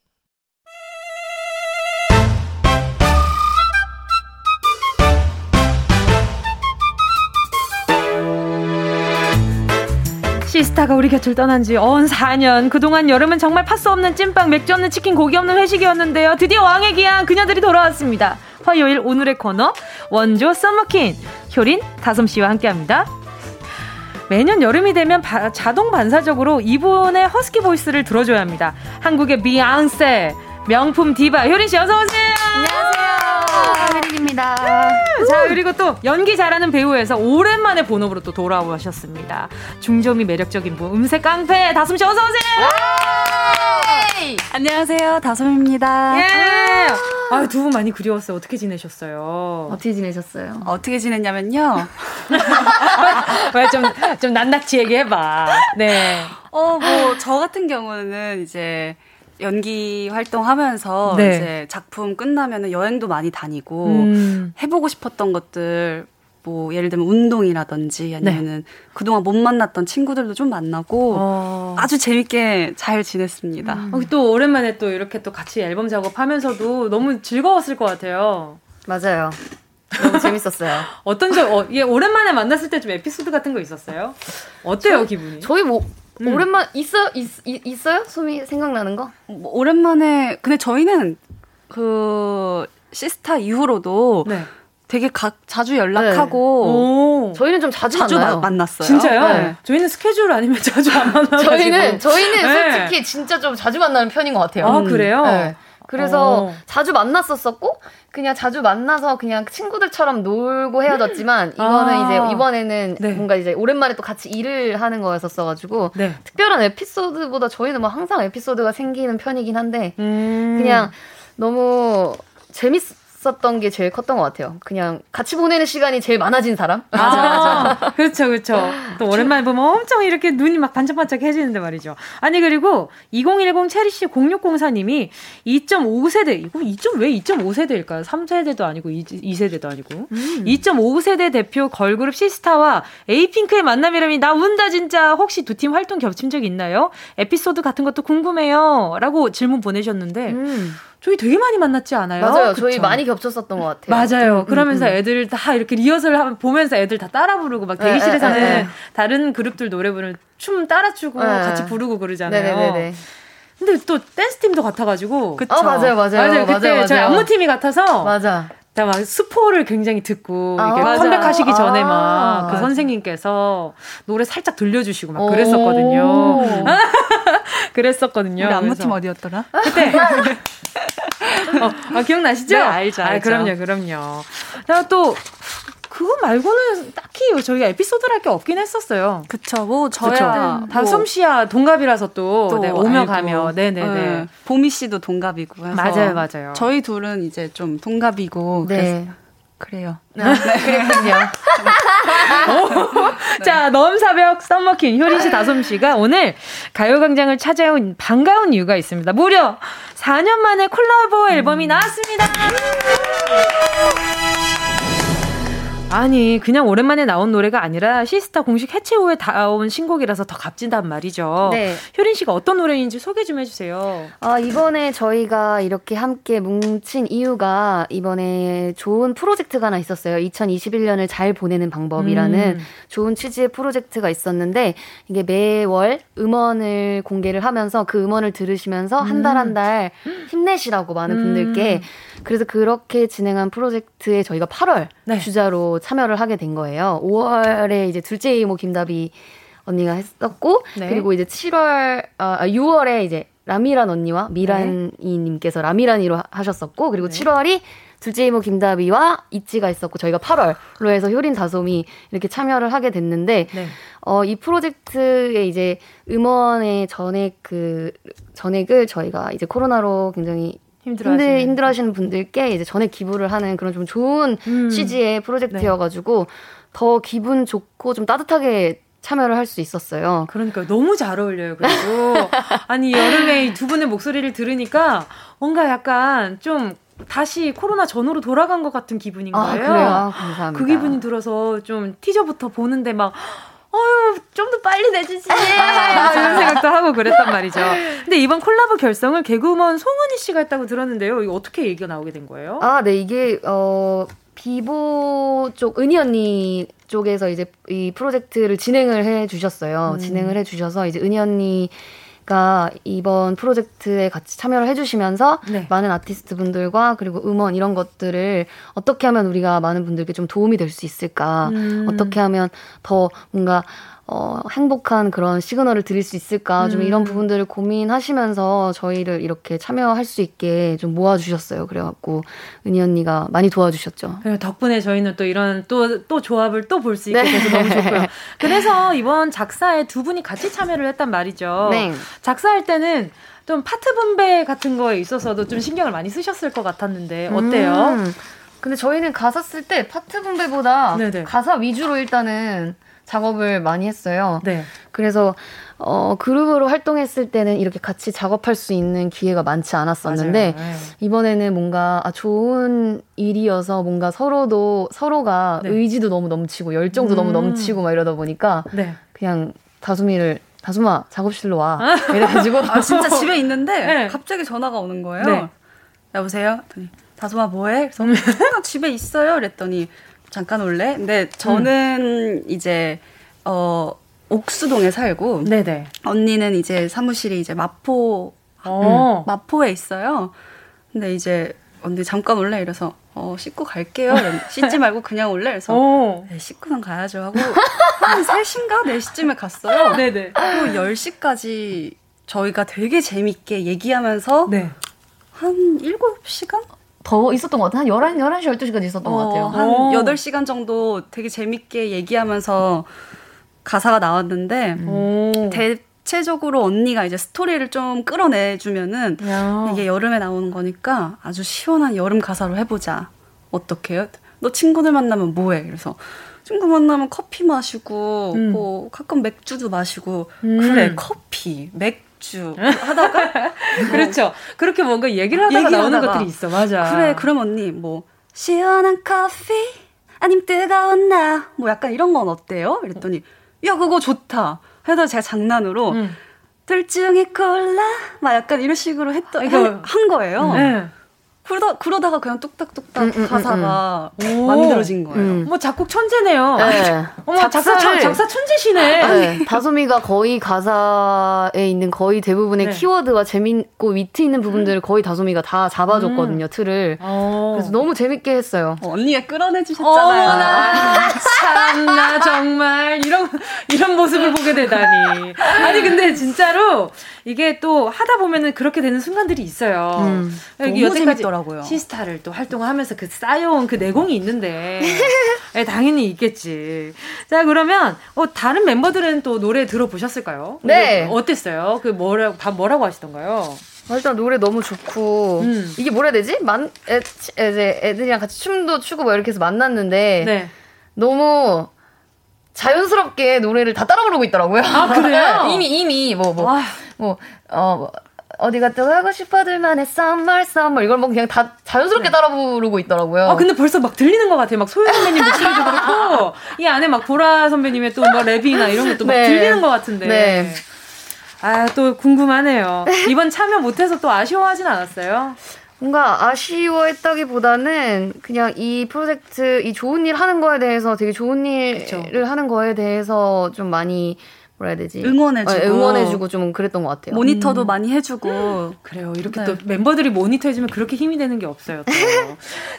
시스타가 우리 곁을 떠난 지 어언 4년. 그동안 여름은 정말 팥 수 없는 찐빵, 맥주 없는 치킨, 고기 없는 회식이었는데요. 드디어 왕의 기한 그녀들이 돌아왔습니다. 화요일 오늘의 코너 원조 썸머킨 효린, 다솜 씨와 함께합니다. 매년 여름이 되면 자동 반사적으로 이분의 허스키 보이스를 들어줘야 합니다. 한국의 비앙세, 명품 디바 효린 씨 어서 오세요. 안녕하세요. 효린입니다. 자, 그리고 또 연기 잘하는 배우에서 오랜만에 본업으로 또 돌아오셨습니다. 중저음이 매력적인 분, 음색 깡패 다솜 씨 어서 오세요. 안녕하세요, 다솜입니다. 예. 아, 두 분 많이 그리웠어요. 어떻게 지내셨어요? 어떻게 지냈냐면요. 좀 낱낱이 얘기해봐. 네. 저 같은 경우는 이제 연기 활동하면서 네. 이제 작품 끝나면은 여행도 많이 다니고 해보고 싶었던 것들 뭐 예를 들면 운동이라든지 아니면은 네. 그동안 못 만났던 친구들도 좀 만나고 아주 재밌게 잘 지냈습니다. 또 오랜만에 또 이렇게 또 같이 앨범 작업하면서도 너무 즐거웠을 것 같아요. 맞아요. 너무 재밌었어요. 어떤 점 오랜만에 만났을 때 좀 에피소드 같은 거 있었어요? 어때요 기분이? 저희 뭐 오랜만 있어요? 소미 생각나는 거? 뭐 오랜만에 근데 저희는 그 시스타 이후로도 네. 되게 자주 연락하고 네. 저희는 좀 자주 만났어요. 진짜요? 네. 저희는 스케줄 아니면 자주 안 만나가지고 저희는 네. 솔직히 진짜 좀 자주 만나는 편인 것 같아요. 아 그래요? 네. 그래서 자주 만났었고 그냥 자주 만나서 그냥 친구들처럼 놀고 헤어졌지만 이거는 이제 이번에는 네. 뭔가 이제 오랜만에 또 같이 일을 하는 거였었어가지고 네. 특별한 에피소드보다 저희는 뭐 항상 에피소드가 생기는 편이긴 한데 그냥 너무 썼던 게 제일 컸던 것 같아요. 그냥 같이 보내는 시간이 제일 많아진 사람. 맞아. 그렇죠. 또 오랜만에 보면 엄청 이렇게 눈이 막 반짝반짝해지는데 말이죠. 아니 그리고 2010 체리씨 0604님이 2.5세대 이거 왜 2.5세대일까요? 3세대도 아니고 2세대도 아니고 2.5세대 대표 걸그룹 시스타와 에이핑크의 만남이라니 나 운다 진짜. 혹시 두 팀 활동 겹친 적 있나요? 에피소드 같은 것도 궁금해요. 라고 질문 보내셨는데 저희 되게 많이 만났지 않아요? 맞아요. 그쵸? 저희 많이 겹쳤었던 것 같아요. 맞아요. 그러면서 애들 다 이렇게 리허설 보면서 애들 다 따라 부르고 막 대기실에서는 다른 그룹들 노래 부르면 춤 따라 추고 같이 부르고 그러잖아요. 네네네. 근데 또 댄스팀도 같아가지고. 그쵸? 맞아요. 그때 저희 안무팀이 같아서. 맞아. 다 막 스포를 굉장히 듣고 이렇게 컴백하시기 전에 막 그 선생님께서 노래 살짝 들려주시고 막 그랬었거든요. 우리 안무팀 어디였더라? 그때. 기억나시죠? 네, 알죠. 그럼요. 제가 또 그거 말고는 딱히 저희가 에피소드를 할 게 없긴 했었어요. 그쵸. 뭐 저야 다솜 씨야 동갑이라서 또 네, 오며 가며. 네네네. 보미 씨도 동갑이고 해서. 맞아요. 저희 둘은 이제 좀 동갑이고. 네. 그래요. 그랬군요. 자, 넘사벽 썸머킨 효린 씨, 다솜 씨가 오늘 가요광장을 찾아온 반가운 이유가 있습니다. 무려 4년 만에 콜라보 앨범이 나왔습니다. 아니 그냥 오랜만에 나온 노래가 아니라 시스타 공식 해체 후에 나온 신곡이라서 더 값진단 말이죠. 네. 효린 씨가 어떤 노래인지 소개 좀 해주세요. 이번에 저희가 이렇게 함께 뭉친 이유가 이번에 좋은 프로젝트가 하나 있었어요. 2021년을 잘 보내는 방법이라는 좋은 취지의 프로젝트가 있었는데 이게 매월 음원을 공개를 하면서 그 음원을 들으시면서 한 달 한 달 힘내시라고 많은 분들께 그래서 그렇게 진행한 프로젝트에 저희가 8월 주자로 참여를 하게 된 거예요. 5월에 이제 둘째 이모 김다비 언니가 했었고 그리고 이제 6월에 이제 라미란 언니와 미란이님께서 라미란이로 하셨었고 그리고 7월이 둘째 이모 김다비와 있지가 있었고 저희가 8월로 해서 효린 다솜이 이렇게 참여를 하게 됐는데 이 프로젝트의 이제 음원의 전액을 저희가 이제 코로나로 굉장히 근데 힘들어하시는 분들께 이제 전액 기부를 하는 그런 좀 좋은 취지의 프로젝트여가지고 네. 더 기분 좋고 좀 따뜻하게 참여를 할 수 있었어요. 그러니까 너무 잘 어울려요. 그리고 아니 여름에 이 두 분의 목소리를 들으니까 뭔가 약간 좀 다시 코로나 전후로 돌아간 것 같은 기분인 거예요. 아, 그래요? 아, 감사합니다. 그 기분이 들어서 좀 티저부터 보는데 막 어휴, 좀 더 빨리 내주지. 이런 생각도 하고 그랬단 말이죠. 근데 이번 콜라보 결성을 개그우먼 송은희 씨가 했다고 들었는데요. 이거 어떻게 얘기가 나오게 된 거예요? 아, 네. 이게, 비보 쪽, 은희 언니 쪽에서 이제 이 프로젝트를 진행을 해 주셨어요. 진행을 해 주셔서 이제 은희 언니 이번 프로젝트에 같이 참여를 해주시면서 네. 많은 아티스트 분들과 그리고 음원 이런 것들을 어떻게 하면 우리가 많은 분들께 좀 도움이 될 수 있을까 어떻게 하면 더 뭔가 행복한 그런 시그널을 드릴 수 있을까 좀 이런 부분들을 고민하시면서 저희를 이렇게 참여할 수 있게 좀 모아주셨어요. 그래갖고 은희 언니가 많이 도와주셨죠. 그리고 덕분에 저희는 또 이런 또 조합을 또 볼 수 있게 네. 돼서 너무 좋고요. 그래서 이번 작사에 두 분이 같이 참여를 했단 말이죠. 네. 작사할 때는 좀 파트 분배 같은 거에 있어서도 좀 신경을 많이 쓰셨을 것 같았는데 어때요? 근데 저희는 가사 쓸 때 파트 분배보다 네네. 가사 위주로 일단은 작업을 많이 했어요. 네. 그래서 그룹으로 활동했을 때는 이렇게 같이 작업할 수 있는 기회가 많지 않았었는데 맞아요. 이번에는 뭔가 좋은 일이어서 뭔가 서로가 네. 의지도 너무 넘치고 열정도 너무 넘치고 막 이러다 보니까 네. 그냥 다솜아 작업실로 와 이래가지고 진짜 집에 있는데 네. 갑자기 전화가 오는 거예요. 네. 여보세요? 다솜아 뭐해? 그래서 나 집에 있어요. 그랬더니 잠깐 올래? 근데 저는 이제 옥수동에 살고 네네. 언니는 이제 사무실이 이제 마포에 있어요. 근데 이제 언니 잠깐 올래? 이래서 씻고 갈게요. 씻지 말고 그냥 올래? 그래서 네, 씻고는 가야죠 하고 한 3시인가 4시쯤에 갔어요. 네네. 그리고 10시까지 저희가 되게 재밌게 얘기하면서 네. 한 7시간? 더 있었던 것 같아요. 한 11시, 12시까지 있었던 것 같아요. 한 8시간 정도 되게 재밌게 얘기하면서 가사가 나왔는데 대체적으로 언니가 이제 스토리를 좀 끌어내주면은 이게 여름에 나오는 거니까 아주 시원한 여름 가사로 해보자. 어떡해요? 너 친구들 만나면 뭐해? 그래서 친구 만나면 커피 마시고 뭐 가끔 맥주도 마시고 그래, 커피, 맥주 하다가 그렇죠. 그렇게 뭔가 얘기를 하다가 나오는 것들이 있어. 맞아. 그래, 그럼 언니 뭐 시원한 커피 아님 뜨거운 나 뭐 약간 이런 건 어때요? 이랬더니 야 그거 좋다. 해서 제가 장난으로 둘 중에 골라 막 약간 이런 식으로 한 거예요. 네. 그러다가 그냥 뚝딱뚝딱 가사가 만들어진 거예요. 뭐 작곡 천재네요. 네. 어머, 작사 천재시네. 네. 다솜이가 거의 가사에 있는 거의 대부분의 네. 키워드와 재밌고 위트 있는 부분들을 거의 다솜이가 다 잡아줬거든요. 틀을. 그래서 너무 재밌게 했어요. 언니가 끌어내주셨잖아요. 어머나 참나 정말 이런 모습을 보게 되다니. 아니 근데 진짜로 이게 또 하다 보면은 그렇게 되는 순간들이 있어요. 여기 너무 재밌더라고요. 시스타를 또 활동하면서 쌓여온 내공이 있는데 네, 당연히 있겠지. 자 그러면 다른 멤버들은 또 노래 들어보셨을까요? 네. 어땠어요? 뭐라고 하시던가요? 일단 노래 너무 좋고 이게 뭐라 해야 되지? 애들이랑 같이 춤도 추고 막 이렇게 해서 만났는데 네. 너무 자연스럽게 노래를 다 따라 부르고 있더라고요. 아 그래요? 이미 어디가 또 가고 싶어들만의 summer 이걸 뭐 그냥 다 자연스럽게 네. 따라 부르고 있더라고요. 아 근데 벌써 막 들리는 것 같아요. 막 소연 선배님 목소리도 그렇고 이 안에 막 보라 선배님의 또 뭐 랩이나 이런 것도 막 네. 들리는 것 같은데. 네. 아 또 궁금하네요. 이번 참여 못해서 또 아쉬워하진 않았어요? 뭔가 아쉬워했다기보다는 그냥 이 프로젝트 이 좋은 일 하는 거에 대해서 되게 좋은 일을 그쵸. 하는 거에 대해서 좀 많이. 뭐라 해야 되지? 응원해주고 좀 그랬던 것 같아요. 모니터도 많이 해주고 그래요. 이렇게 네. 또 멤버들이 모니터해주면 그렇게 힘이 되는 게 없어요. 또.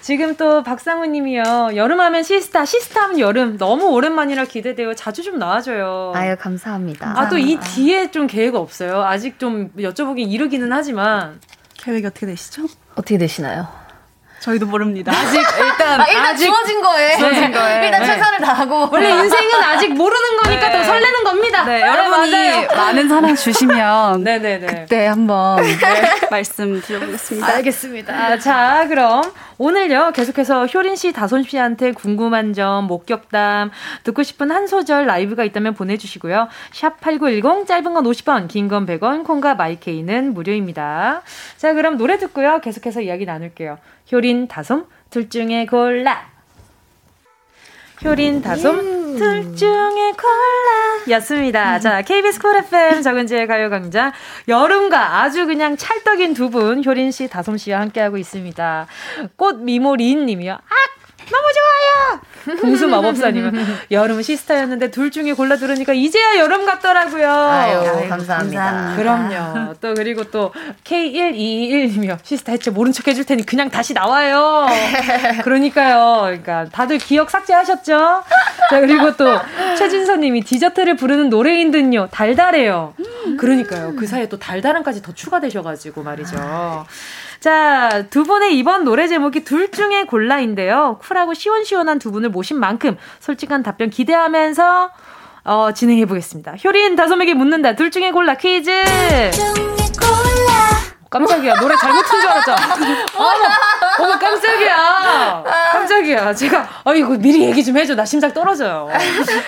지금 또 박상우님이요. 여름하면 시스타하면 여름 너무 오랜만이라 기대돼요. 자주 좀 나와줘요. 아유 감사합니다. 아 또 이 뒤에 좀 계획 없어요? 아직 좀 여쭤보긴 이르기는 하지만 계획이 어떻게 되시죠? 어떻게 되시나요? 저희도 모릅니다. 아직 일단 아직 주어진 거에 일단 최선을 다하고 원래 인생은 아직 모르는 거니까 더 설레는 겁니다. 네, 여러분이 많은 사랑 주시면 그때 한번 말씀드려보겠습니다. 알겠습니다. 아, 자, 그럼 오늘요 계속해서 효린 씨, 다솜 씨한테 궁금한 점, 목격담, 듣고 싶은 한 소절 라이브가 있다면 보내주시고요. 샵 8910 짧은 건 50원, 긴 건 100원, 콩과 마이케이는 무료입니다. 자, 그럼 노래 듣고요. 계속해서 이야기 나눌게요. 효린, 다솜, 둘 중에 골라. 효린, 다솜, 둘 중에 골라 였습니다. 자, KBS 쿨 FM 정은지의 가요광장, 여름과 아주 그냥 찰떡인 두 분 효린씨, 다솜씨와 함께하고 있습니다. 꽃 미모 리인님이요. 악! 너무 좋아요! 공수마법사님은 여름 시스타였는데 둘 중에 골라 들으니까 이제야 여름 같더라고요. 아유, 감사합니다. 그럼요. 또 그리고 또 K1221님이요. 시스타 했죠. 모른 척 해줄 테니 그냥 다시 나와요. 그러니까요. 그러니까 다들 기억 삭제하셨죠? 자, 그리고 또 최진서님이 디저트를 부르는 노래인 듯요. 달달해요. 그러니까요. 그 사이에 또 달달함까지 더 추가되셔가지고 말이죠. 자, 두 분의 이번 노래 제목이 둘 중에 골라인데요. 쿨하고 시원시원한 두 분을 모신 만큼 솔직한 답변 기대하면서 진행해보겠습니다. 효린, 다솜에게 묻는다. 둘 중에 골라 퀴즈. 깜짝이야. 노래 잘못 튼 줄 알았죠? 어머, 깜짝이야. 깜짝이야. 제가, 이거 미리 얘기 좀 해줘. 나 심장 떨어져요.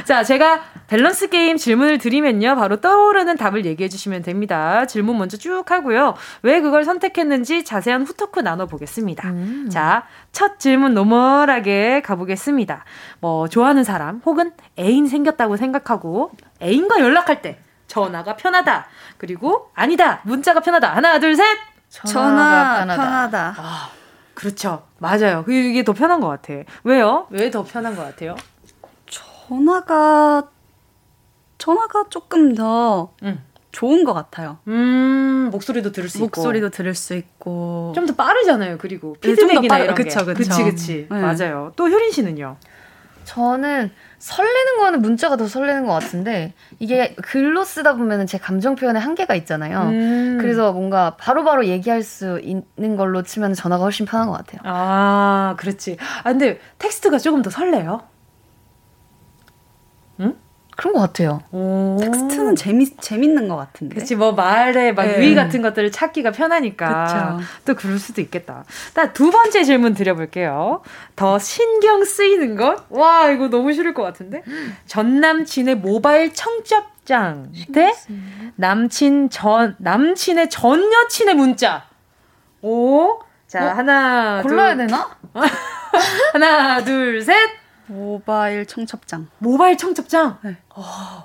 자, 제가 밸런스 게임 질문을 드리면요. 바로 떠오르는 답을 얘기해 주시면 됩니다. 질문 먼저 쭉 하고요. 왜 그걸 선택했는지 자세한 후토크 나눠보겠습니다. 자, 첫 질문 노멀하게 가보겠습니다. 뭐, 좋아하는 사람 혹은 애인 생겼다고 생각하고 애인과 연락할 때 전화가 편하다. 그리고 아니다. 문자가 편하다. 하나, 둘, 셋. 전화가 편하다. 아, 그렇죠. 맞아요. 이게 더 편한 것 같아. 왜요? 왜 더 편한 것 같아요? 전화가 조금 더 좋은 것 같아요. 목소리도 들을 수 있고. 좀 더 빠르잖아요. 그리고 피드백이나 이런 게. 그치. 네. 맞아요. 또 효린 씨는요? 저는 설레는 거는 문자가 더 설레는 것 같은데, 이게 글로 쓰다 보면 제 감정 표현에 한계가 있잖아요. 그래서 뭔가 바로바로 얘기할 수 있는 걸로 치면 전화가 훨씬 편한 것 같아요. 아, 그렇지. 아, 근데 텍스트가 조금 더 설레요? 응? 그런 것 같아요. 텍스트는 재밌는 것 같은데. 그치, 뭐 말에 막 유의 같은 것들을 찾기가 편하니까. 그쵸. 또 그럴 수도 있겠다. 두 번째 질문 드려볼게요. 더 신경 쓰이는 것? 와, 이거 너무 싫을 것 같은데? 전남친의 모바일 청첩장 대 남친의 전 여친의 문자. 오. 자, 하나, 골라야 되나? 하나, 둘, 셋. 모바일 청첩장? 네.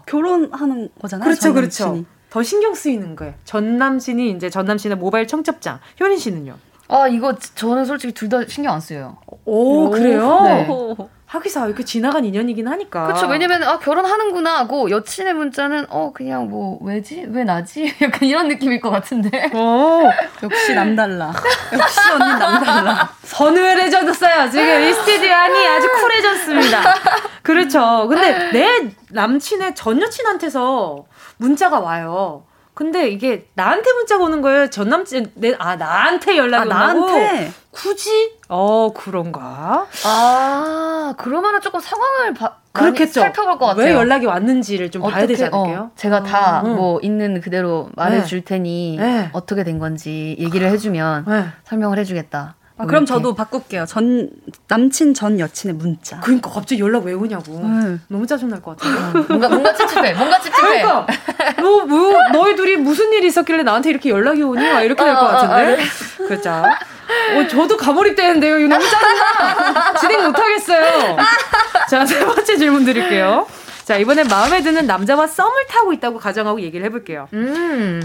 결혼하는 거잖아요. 그렇죠. 더 신경 쓰이는 거예요. 전 남친의 모바일 청첩장. 효린 씨는요? 아, 이거 저는 솔직히 둘 다 신경 안 쓰여요. 오, 그래요? 네. 하기사 이렇게 지나간 인연이긴 하니까. 그렇죠. 왜냐면 결혼하는구나 하고, 여친의 문자는 그냥 뭐 왜지? 왜 나지? 약간 이런 느낌일 것 같은데. 역시 남달라. 역시 언니 남달라. 서늘해졌어요. 지금 이 스튜디안이 아주 쿨해졌습니다. 그렇죠. 근데 내 남친의 전 여친한테서 문자가 와요. 근데 이게 나한테 문자가 오는 거예요. 전 남친 나한테 연락이 오고. 굳이? 그런가? 아, 그러면은 조금 상황을 그렇겠죠. 많이 살펴볼 것 같아요. 왜 연락이 왔는지를 좀 봐야 되지 않을까요? 제가 다 뭐 있는 그대로 말해줄 테니 어떻게 된 건지 얘기를 해주면 설명을 해주겠다. 아, 그럼 저도 바꿀게요. 전 여친의 문자. 그러니까 갑자기 연락 왜 오냐고. 너무 짜증날 것 같아요. 뭔가 찝찝해. 그러니까 너희 둘이 무슨 일이 있었길래 나한테 이렇게 연락이 오니? 이렇게 될 것 같은데. 그렇죠. 저도 가몰입되는데요. 이거 너무 짜증나. 진행 못하겠어요. 자, 세 번째 질문 드릴게요. 자, 이번엔 마음에 드는 남자와 썸을 타고 있다고 가정하고 얘기를 해볼게요.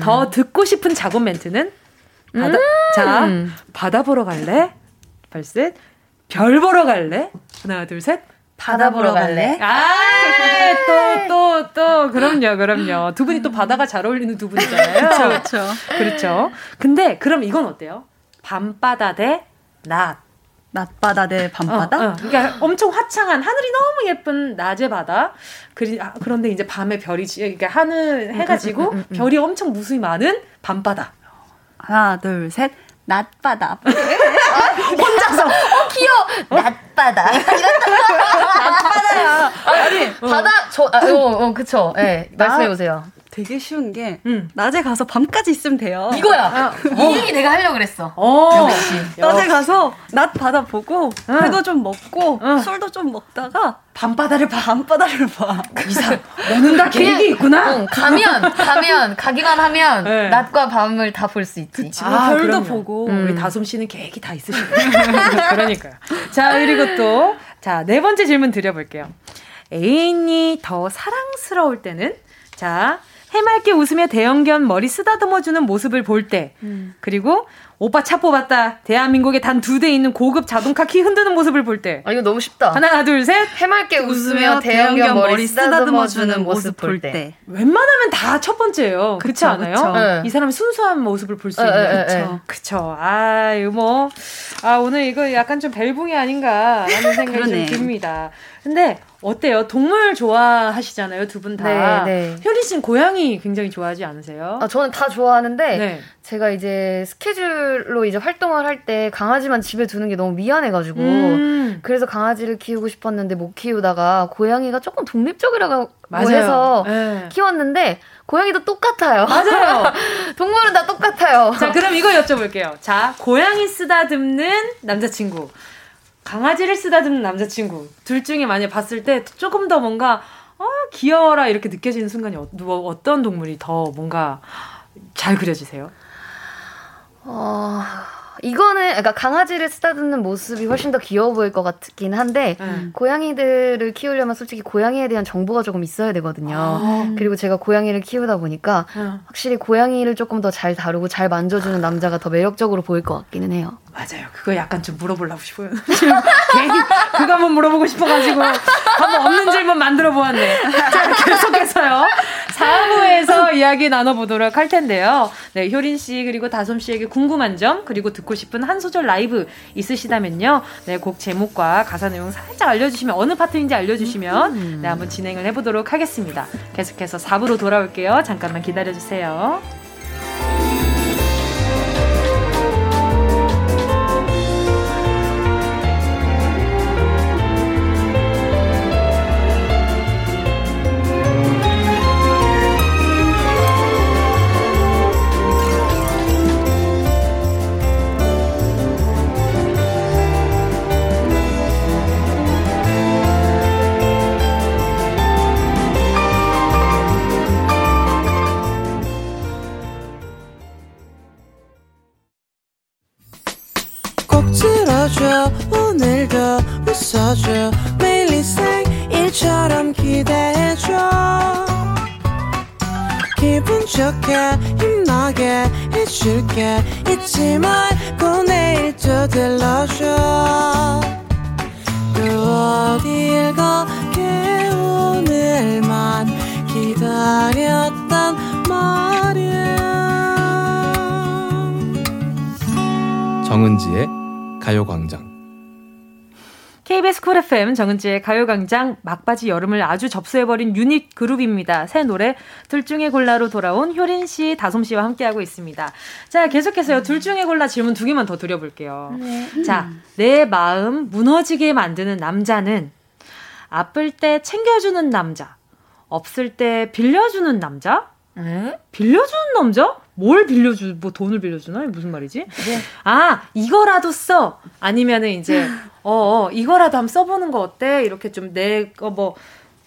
더 듣고 싶은 작업 멘트는? 바다 보러 갈래? 발셋. 별 보러 갈래? 하나, 둘, 셋. 바다 보러 갈래? 그럼요. 두 분이 또 바다가 잘 어울리는 두 분이잖아요. 그렇죠. 근데, 그럼 이건 어때요? 밤바다 대 낮바다 대 밤바다? 그러니까 엄청 화창한 하늘이 너무 예쁜 낮의 바다. 그런데 이제 밤에 별이 그러니까 하늘 해가지고 별이 엄청 무수히 많은 밤바다. 하나, 둘, 셋. 낮바다. 혼자서 귀여워. 낮바다. 낮바다야. 아니 바다 저 그쵸. 예. 네, 말씀해 보세요. 되게 쉬운 게 낮에 가서 밤까지 있으면 돼요. 이거야. 이 얘기 내가 하려고 그랬어. 역시. 낮에 가서 낮 바다 보고 회도 좀 먹고 술도 좀 먹다가 밤바다를 봐. 밤바다를 봐. 이상. 너는 다 계획이 있구나. 가면 가기만 하면 네. 낮과 밤을 다 볼 수 있지. 그치, 별도 그럼요. 보고 우리 다솜 씨는 계획이 다 있으시네요. 그러니까요. 자, 그리고 또 자, 네 번째 질문 드려볼게요. 애인이 더 사랑스러울 때는 자. 해맑게 웃으며 대형견 머리 쓰다듬어주는 모습을 볼 때 그리고 오빠 차 뽑았다 대한민국에 단 2대 있는 고급 자동카 키 흔드는 모습을 볼 때. 아 이거 너무 쉽다. 하나 둘 셋. 해맑게 웃으며 대형견 머리 쓰다듬어주는 모습 볼 때. 웬만하면 다 첫 번째예요. 그렇지 않아요? 그쵸. 네. 이 사람의 순수한 모습을 볼 수 있는. 그렇죠. 그렇죠. 아 이거 뭐 아 오늘 이거 약간 좀 벨붕이 아닌가 하는 생각이 좀 듭니다. 근데 어때요? 동물 좋아하시잖아요, 두 분 다. 네, 네. 효린 씨는 고양이 굉장히 좋아하지 않으세요? 아, 저는 다 좋아하는데 네. 제가 이제 스케줄로 이제 활동을 할 때 강아지만 집에 두는 게 너무 미안해가지고 그래서 강아지를 키우고 싶었는데 못 키우다가 고양이가 조금 독립적이라고 맞아요. 해서 네. 키웠는데 고양이도 똑같아요. 맞아요. 동물은 다 똑같아요. 자, 그럼 이거 여쭤볼게요. 자, 고양이 쓰다듬는 남자친구. 강아지를 쓰다듬는 남자친구 둘 중에 만약에 봤을 때 조금 더 뭔가 귀여워라 이렇게 느껴지는 순간이 어떤 동물이 더 뭔가 잘 그려지세요? 이거는 그러니까 강아지를 쓰다듬는 모습이 훨씬 더 귀여워 보일 것 같긴 한데 고양이들을 키우려면 솔직히 고양이에 대한 정보가 조금 있어야 되거든요. 그리고 제가 고양이를 키우다 보니까 확실히 고양이를 조금 더 잘 다루고 잘 만져주는 남자가 더 매력적으로 보일 것 같기는 해요. 맞아요. 그거 약간 좀 물어보려고 싶어요. 그거 한번 물어보고 싶어가지고 한번 없는 질문 만들어 보았네. 계속해서요. 4부에서 이야기 나눠보도록 할 텐데요. 네, 효린 씨 그리고 다솜 씨에게 궁금한 점 그리고 듣고 싶은 한 소절 라이브 있으시다면요. 네, 곡 제목과 가사 내용 살짝 알려주시면 어느 파트인지 알려주시면 네, 한번 진행을 해보도록 하겠습니다. 계속해서 4부로 돌아올게요. 잠깐만 기다려주세요. 오늘도 웃어줘 매일 일상일처럼 기대해줘 기분 좋게 힘나게 해줄게 잊지 말고 내일 또 들러줘 또 어딜 가게 오늘만 기다렸단 말이야 정은지의 가요광장 KBS 쿨 FM 정은지의 가요광장 막바지 여름을 아주 접수해버린 유닛 그룹입니다. 새 노래 둘 중에 골라로 돌아온 효린 씨, 다솜 씨와 함께하고 있습니다. 자, 계속해서요. 둘 중에 골라 질문 2개만 더 드려볼게요. 네. 자, 내 마음 무너지게 만드는 남자는 아플 때 챙겨주는 남자, 없을 때 빌려주는 남자, 빌려주는 남자? 뭘 빌려주, 뭐 돈을 빌려주나? 무슨 말이지? 네. 아, 이거라도 써! 아니면은 이제, 이거라도 한번 써보는 거 어때? 이렇게 좀 내가 뭐,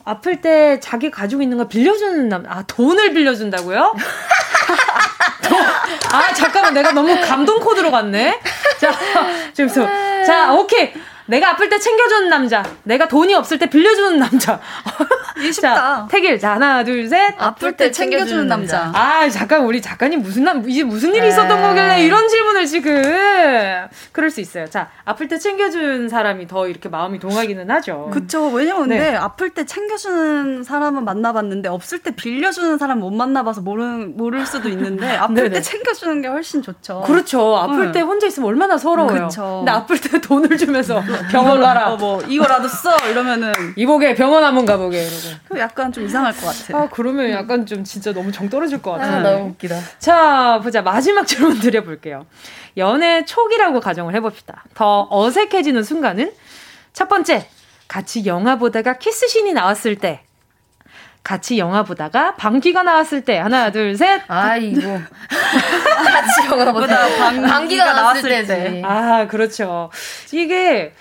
아플 때 자기 가지고 있는 거 빌려주는 돈을 빌려준다고요? 아, 잠깐만, 내가 너무 감동 코드로 갔네? 자, 죄송. 자, 오케이. 내가 아플 때 챙겨주는 남자. 내가 돈이 없을 때 빌려주는 남자. 쉽다. 자, 태길. 자, 하나, 둘, 셋. 아플 때 챙겨주는 남자. 아, 잠깐, 우리 작가님 이게 무슨 일이 있었던 거길래 이런 질문을 지금. 그럴 수 있어요. 자, 아플 때 챙겨준 사람이 더 이렇게 마음이 동하기는 하죠. 그쵸. 왜냐면 근데 아플 때 챙겨주는 사람은 만나봤는데 없을 때 빌려주는 사람 못 만나봐서 모를 수도 있는데 아플 때 챙겨주는 게 훨씬 좋죠. 그렇죠. 아플 때 혼자 있으면 얼마나 서러워요. 그쵸. 근데 아플 때 돈을 주면서 병원 가라. 뭐 이거라도 써 이러면은 이보게 병원 한번 가보게 이러고. 그럼 약간 좀 이상할 것 같아. 아 그러면 약간 좀 진짜 너무 정 떨어질 것 같아. 아, 너무 웃기다. 자 보자 마지막 질문 드려볼게요. 연애 초기라고 가정을 해봅시다. 더 어색해지는 순간은 첫 번째, 같이 영화 보다가 키스신이 나왔을 때, 같이 영화 보다가 방귀가 나왔을 때. 하나, 둘, 셋. 아이고. 같이 영화 보다가 방귀가 나왔을 때. 아, 그렇죠. 이게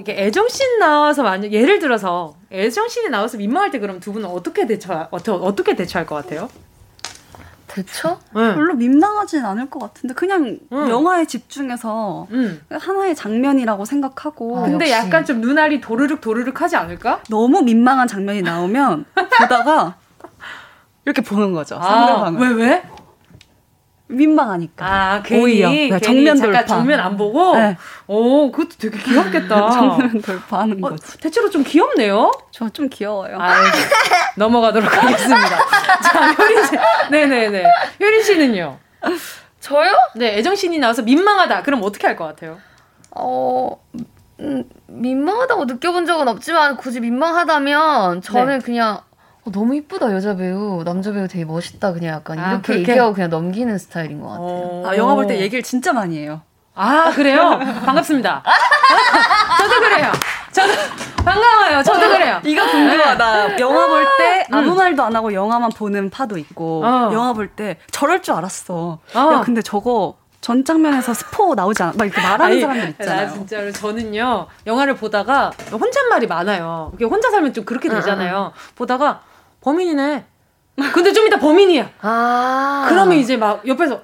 이게 애정씬 나와서 만약 예를 들어서 애정씬이 나와서 민망할 때 그럼 두 분은 어떻게 대처할 것 같아요? 대처? 응. 별로 민망하진 않을 것 같은데 그냥 응. 영화에 집중해서 응. 하나의 장면이라고 생각하고. 아, 근데 역시. 약간 좀 눈알이 도르륵 하지 않을까? 너무 민망한 장면이 나오면 보다가 이렇게 보는 거죠. 상대방을. 아, 왜? 민망하니까. 아, 오히려 정면 돌파. 정면 안 보고. 네. 오, 그것도 되게 귀엽겠다. 정면 돌파하는 거지. 대체로 좀 귀엽네요. 저 좀 귀여워요. 아, 넘어가도록 하겠습니다. 자, 효린 씨. 네네네. 효린 씨는요? 저요? 네, 애정신이 나와서 민망하다. 그럼 어떻게 할 것 같아요? 민망하다고 느껴본 적은 없지만 굳이 민망하다면 저는 네. 그냥. 너무 이쁘다 여자 배우, 남자 배우 되게 멋있다 그냥 약간 이렇게 얘기하고 그냥 넘기는 스타일인 것 같아요. 아, 영화 볼 때 얘기를 진짜 많이 해요. 아, 그래요? 반갑습니다. 저도 그래요. 저도 반가워요. 저도 그래요. 이거 궁금하다. 네. 영화 볼 때 아무 말도 안 하고 영화만 보는 파도 있고 영화 볼 때 저럴 줄 알았어. 야, 근데 저거 전 장면에서 스포 나오지 않아? 막 이렇게 말하는 사람들 있잖아요. 나 진짜로 저는요 영화를 보다가 혼잣말이 많아요. 이게 혼자 살면 좀 그렇게 되잖아요. 보다가 범인이네. 근데 좀 이따 범인이야. 아. 그러면 이제 막 옆에서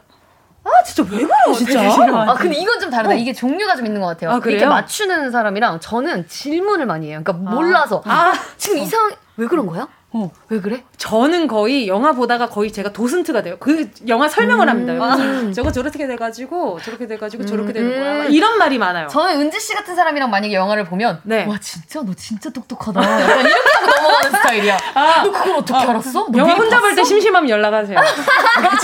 아 진짜 왜 그래 진짜. 아 근데 이건 좀 다르다. 이게 종류가 좀 있는 것 같아요. 아, 이렇게 맞추는 사람이랑 저는 질문을 많이 해요. 그러니까 몰라서 지금 이상 왜 그런 거야? 왜 그래? 저는 거의 영화 보다가 거의 제가 도슨트가 돼요. 그 영화 설명을 합니다. 저거 저렇게 돼가지고 저렇게 돼가지고 저렇게 되는 거야. 이런 말이 많아요. 저는 은지 씨 같은 사람이랑 만약에 영화를 보면 네. 와 진짜 너 진짜 똑똑하다. 약간 이렇게 하고 넘어가는 스타일이야. 아, 너 그걸 어떻게 알았어? 너 영화 혼자 볼 때 심심하면 연락하세요.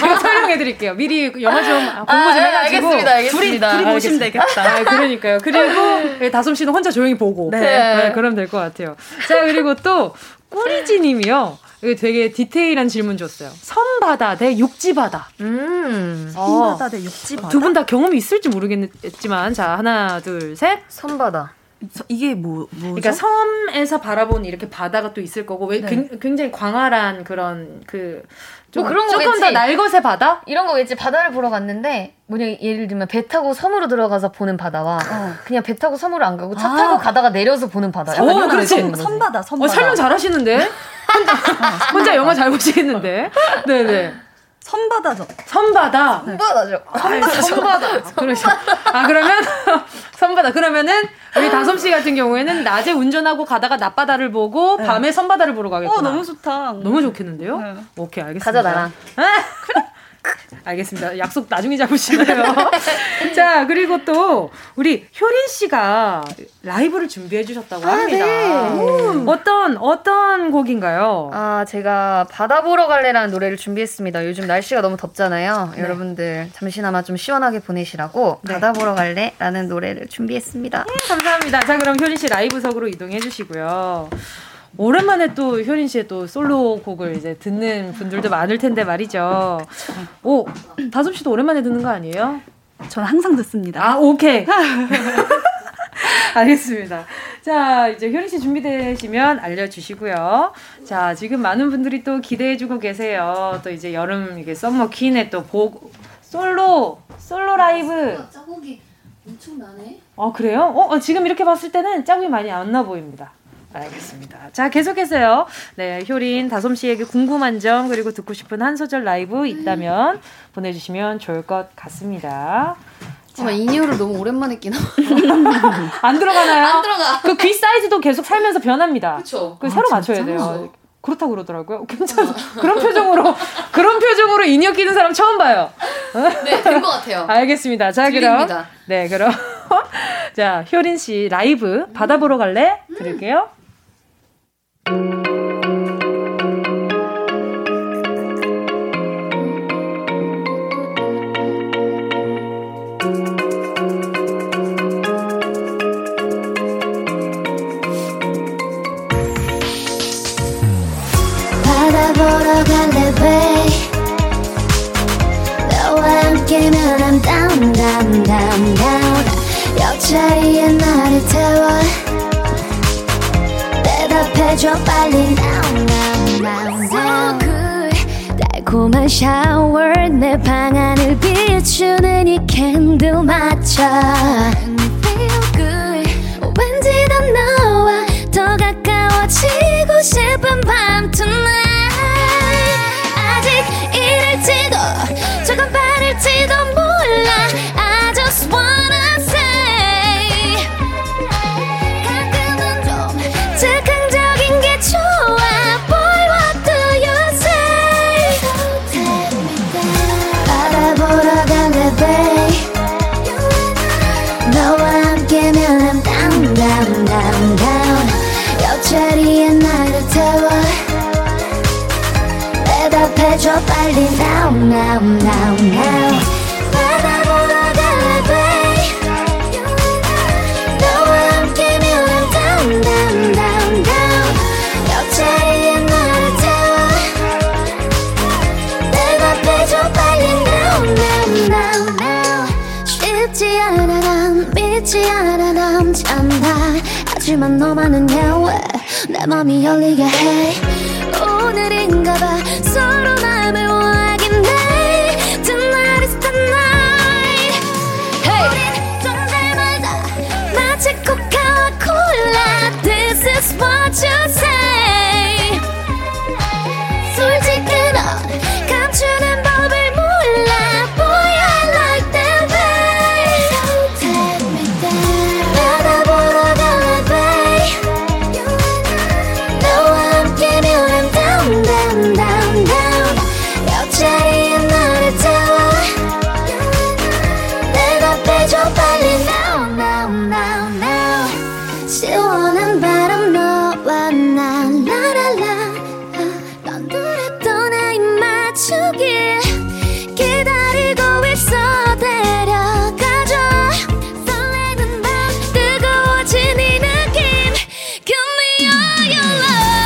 제가 설명해드릴게요. 미리 영화 좀 공부 좀 해가지고. 알겠습니다. 둘이 보시면 되겠다. 아, 그러니까요. 그리고 다솜 씨는 혼자 조용히 보고. 네. 네, 그럼 될 것 같아요. 자 그리고 또. 꾸리지님이요. 이게 되게 디테일한 질문 줬어요. 선바다 대 육지바다. 선바다 대 육지바다. 두 분 다 경험이 있을지 모르겠지만, 자 하나, 둘, 셋. 선바다. 이게 뭐죠? 그러니까 섬에서 바라본 이렇게 바다가 또 있을 거고, 왜 네. 굉장히 광활한 그런 뭐 그런 거겠지. 조금 더 날것의 바다? 이런 거겠지. 바다를 보러 갔는데, 뭐냐, 예를 들면 배 타고 섬으로 들어가서 보는 바다와, 그냥 배 타고 섬으로 안 가고 차 타고 가다가 내려서 보는 바다. 오, 그렇지. 섬바다. 설명 잘 하시는데? 혼자 영화 잘 보시겠는데? 네네. 선바다죠. 네. 선바다죠. 그러시. 아 그러면 선바다. 그러면은 우리 다솜 씨 같은 경우에는 낮에 운전하고 가다가 낮바다를 보고 네. 밤에 선바다를 보러 가겠구나. 너무 좋다. 너무 좋겠는데요? 네. 오케이 알겠습니다. 가자 나랑. 알겠습니다. 약속 나중에 잡으시고요. 자 그리고 또 우리 효린 씨가 라이브를 준비해 주셨다고 합니다. 네. 어떤 곡인가요? 아 제가 바다 보러 갈래라는 노래를 준비했습니다. 요즘 날씨가 너무 덥잖아요. 네. 여러분들 잠시나마 좀 시원하게 보내시라고 네. 바다 보러 갈래라는 노래를 준비했습니다. 네, 감사합니다. 자 그럼 효린 씨 라이브석으로 이동해 주시고요. 오랜만에 또 효린 씨의 또 솔로 곡을 이제 듣는 분들도 많을 텐데 말이죠. 오, 다솜 씨도 오랜만에 듣는 거 아니에요? 저는 항상 듣습니다. 아, 오케이. 알겠습니다. 자, 이제 효린 씨 준비되시면 알려주시고요. 자, 지금 많은 분들이 또 기대해주고 계세요. 또 이제 여름 이게 썸머 퀸의 또 솔로 라이브. 짜곡이 엄청나네. 아, 그래요? 지금 이렇게 봤을 때는 짜곡이 많이 안 나 보입니다. 알겠습니다. 자, 계속해서요. 네, 효린, 다솜 씨에게 궁금한 점, 그리고 듣고 싶은 한 소절 라이브 있다면 보내주시면 좋을 것 같습니다. 정말 인이어를 너무 오랜만에 끼나? 안 들어가나요? 안 들어가. 그 귀 사이즈도 계속 살면서 변합니다. 그쵸. 새로 맞춰야 돼요. 그렇다고 그러더라고요. 괜찮아. 그런 표정으로 인이어 끼는 사람 처음 봐요. 네, 된 것 같아요. 알겠습니다. 자, 들립니다. 그럼. 네, 그럼. 자, 효린 씨 라이브 바다 보러 갈래? 들을게요. 바다 보러 갈래, babe. 너와 함께면 I'm down, down, I'm down 옆자리에 나를 태워 대답해줘 빨리 now now now now 달콤한 샤워 내 방 안을 비추는 이 캔들 맞춰 feel good 왠지 더 너와 더 가까워지고 싶은 밤 tonight 아직 이럴지도 조금 빠를지도 몰라 I just wanna say 가끔은 좀 즉흥적인 게 좋아 Boy what do you say Don't take me down 바라보러 갈래 babe 너와 함께면 I'm down down down down 옆자리에 나를 태워 대답해줘 빨리 now now now now 바라보러 갈래 babe 너와 함께면 I'm down down down down 옆자리에 나를 태워 대답해줘 빨리 now now now now 쉽지 않아 난 믿지 않아 난 참다 하지만 너만은 야외 내 맘이 열리게 해 오늘인가봐 서로 맘을 원하긴 해 Tonight is the night hey. 우린 좀 닮아다 마치 코카와 콜라 This is what you say 솔직히 너 감추는 법을 몰라 Boy I like that way Don't take me down 바라보러 갈래 babe 너와 함께면 down, down, down 옆자리에 너를 태워 내가 빼줘 빨리 now, now, now, now 시원한 바람 너와 나 라라라 넌 둘의 떠나 입 맞추길 기다리고 있어 데려가줘 설레는 밤 뜨거워진 이 느낌 Give me all your love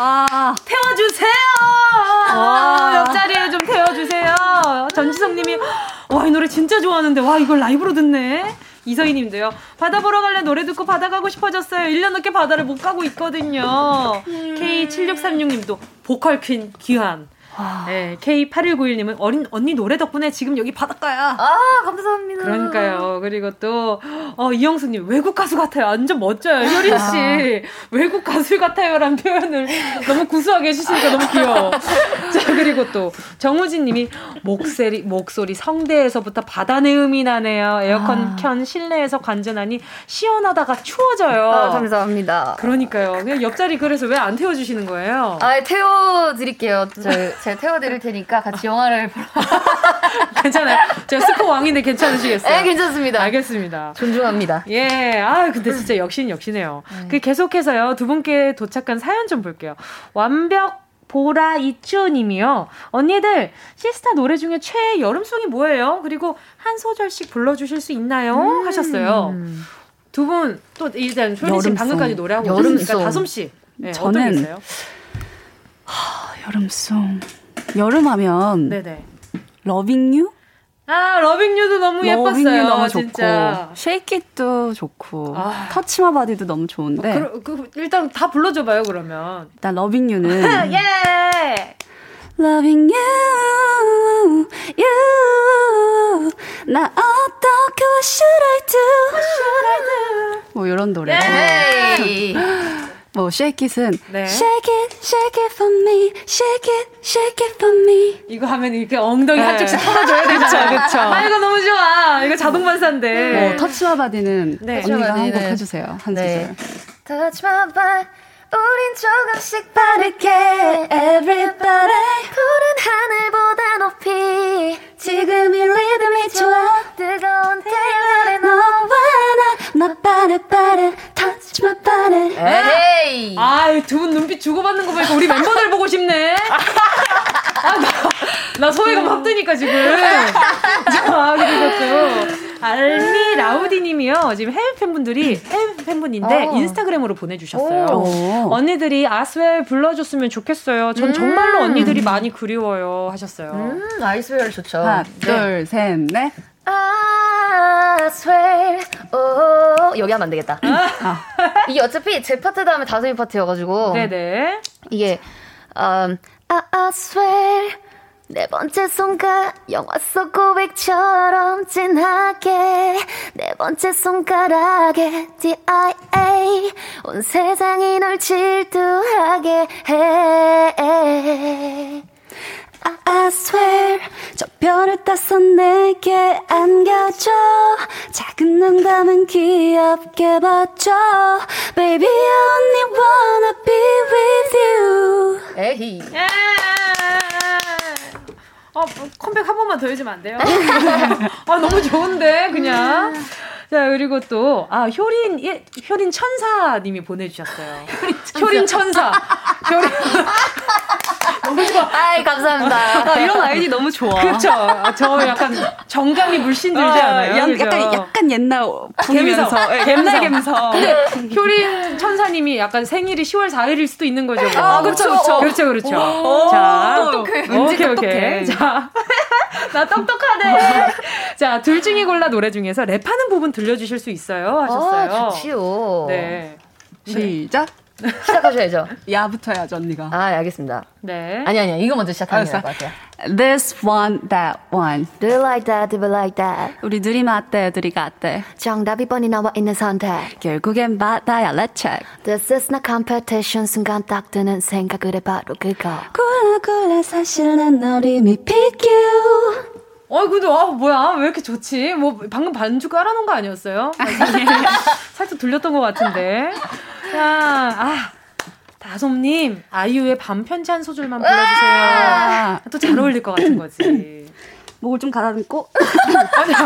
아, 태워주세요. 아, 옆자리에 좀 태워주세요. 전지성님이 와, 이 노래 진짜 좋아하는데 와 이걸 라이브로 듣네. 이서희님도요. 바다 보러 갈래 노래 듣고 바다 가고 싶어졌어요. 1년 넘게 바다를 못 가고 있거든요. K7636님도 보컬 퀸 귀한. 네, K8191님은 어린 언니 노래 덕분에 지금 여기 바닷가야. 아, 감사합니다. 그러니까요. 그리고 또 이영수님 외국 가수 같아요. 완전 멋져요. 효린 씨 외국 가수 같아요라는 표현을 너무 구수하게 해주시니까 너무 귀여워. 자, 그리고 또 정우진님이 목소리 성대에서부터 바다의 음이 나네요. 에어컨 켠 실내에서 관전하니 시원하다가 추워져요. 아, 감사합니다. 그러니까요. 그냥 옆자리 그래서 왜 안 태워주시는 거예요? 아, 태워드릴게요. 제가 태워드릴 테니까 같이 영화를 보러. 괜찮아요. 제가 스포 왕인데 괜찮으시겠어요? 네, 괜찮습니다. 알겠습니다. 존중합니다. 예. 아, 근데 진짜 역시네요. 그 계속해서요. 두 분께 도착한 사연 좀 볼게요. 완벽 보라 이추님이요. 언니들 시스타 노래 중에 최애 여름송이 뭐예요? 그리고 한 소절씩 불러주실 수 있나요? 하셨어요. 두 분 또 일단 효린 씨 방금까지 노래하고 오셨으니까 다솜 씨. 네, 저는 어떤 게 있어요? 여름송. 여름하면 네네. Loving you? 아, Loving you도 너무 Loving 예뻤어요. you 너무 진짜. 좋고 Shake it도 좋고 Touch my body도 너무 좋은데 일단 다 불러줘봐요 그러면. 일단 Loving you는 예! Loving you, you. 나 어떻게 What should I do? What should I do? 뭐 이런 노래. 뭐 Shake It은 네. Shake it, shake it for me, shake it, shake it for me. 이거 하면 이렇게 엉덩이 네. 한쪽씩 털어줘야 되잖아. 그렇죠. 아, 이거 너무 좋아. 이거 자동 반사인데. 뭐 터치와 바디는 네. 언니가 한 곡 해주세요. 한 소절. 네. Touch my body, 우린 조금씩 빠르게 everybody 푸른 하늘보다 높이 지금 이 리듬이 좋아 뜨거운 태양아래 너와 나 My body body touch my body 에이 아유 두 분 눈빛 주고받는 거 보니까 우리 멤버들 보고 싶네. 나 소외가 막 뜨니까 지금. 아, 그러셨죠. 알미 라우디님이요. 지금 해외 팬분들이 해외 팬분인데 인스타그램으로 보내주셨어요. 언니들이 아스웰 불러줬으면 좋겠어요. 전 정말로 언니들이 많이 그리워요 하셨어요. 아스웰 좋죠. 하나, 둘, 셋, 넷. 아스웰. 오 여기 하면 안 되겠다. 이게 어차피 제 파트 다음에 다솜이 파트여가지고. 네네. 이게 I swear 네 번째 손가락 영화 속 고백처럼 진하게 네 번째 손가락에 D.I.A 온 세상이 널 질투하게 해 I swear 저 별을 따서 내게 안겨줘 작은 농담은 귀엽게 봐줘 Baby I only wanna be with you 에이 컴백 한 번만 더 해주면 안 돼요? 아 너무 좋은데 그냥 자 그리고 또 아 효린 천사님이 보내주셨어요. 효린 천사. 효린 너무 좋아. 아이 감사합니다. 아, 이런 아이디 너무 좋아. 그렇죠. 아, 저 약간 정감이 물씬 들지 않아요? 그렇죠? 약간 옛날 갬성. 옛날 갬성. 근데 효린 천사님이 약간 생일이 10월 4일일 수도 있는 거죠. 뭐. 아 그렇죠. 오, 자 어떡해. 오케이. 자 나 똑똑하네. 자 둘 중에 골라 노래 중에서 랩하는 부분 들려주실 수 있어요 하셨어요. 아, 좋지요. 네. 시작. 시작하셔야죠. 야부터 해야죠 언니가. 아 알겠습니다. 네. 아니 이거 먼저 시작하는 게 나을 것 같아요. This one, that one. Do you like that? Do you like that? 우리 둘이 맞대, 둘이 같대. 정답이 뻔히 나와 있는 선택. 결국엔 받아야 let's check. This is not competition. 순간 딱 드는 생각을 해 바로 그거. 골라 사실 난 널 이미 pick you. 근데, 뭐야, 왜 이렇게 좋지? 방금 반주 깔아놓은 거 아니었어요? 살짝 들렸던 것 같은데. 자, 다솜님, 아이유의 밤 편지 한 소절만 불러주세요. 또 잘 어울릴 것 같은 거지. 목을 좀 가다듬고. 아니요.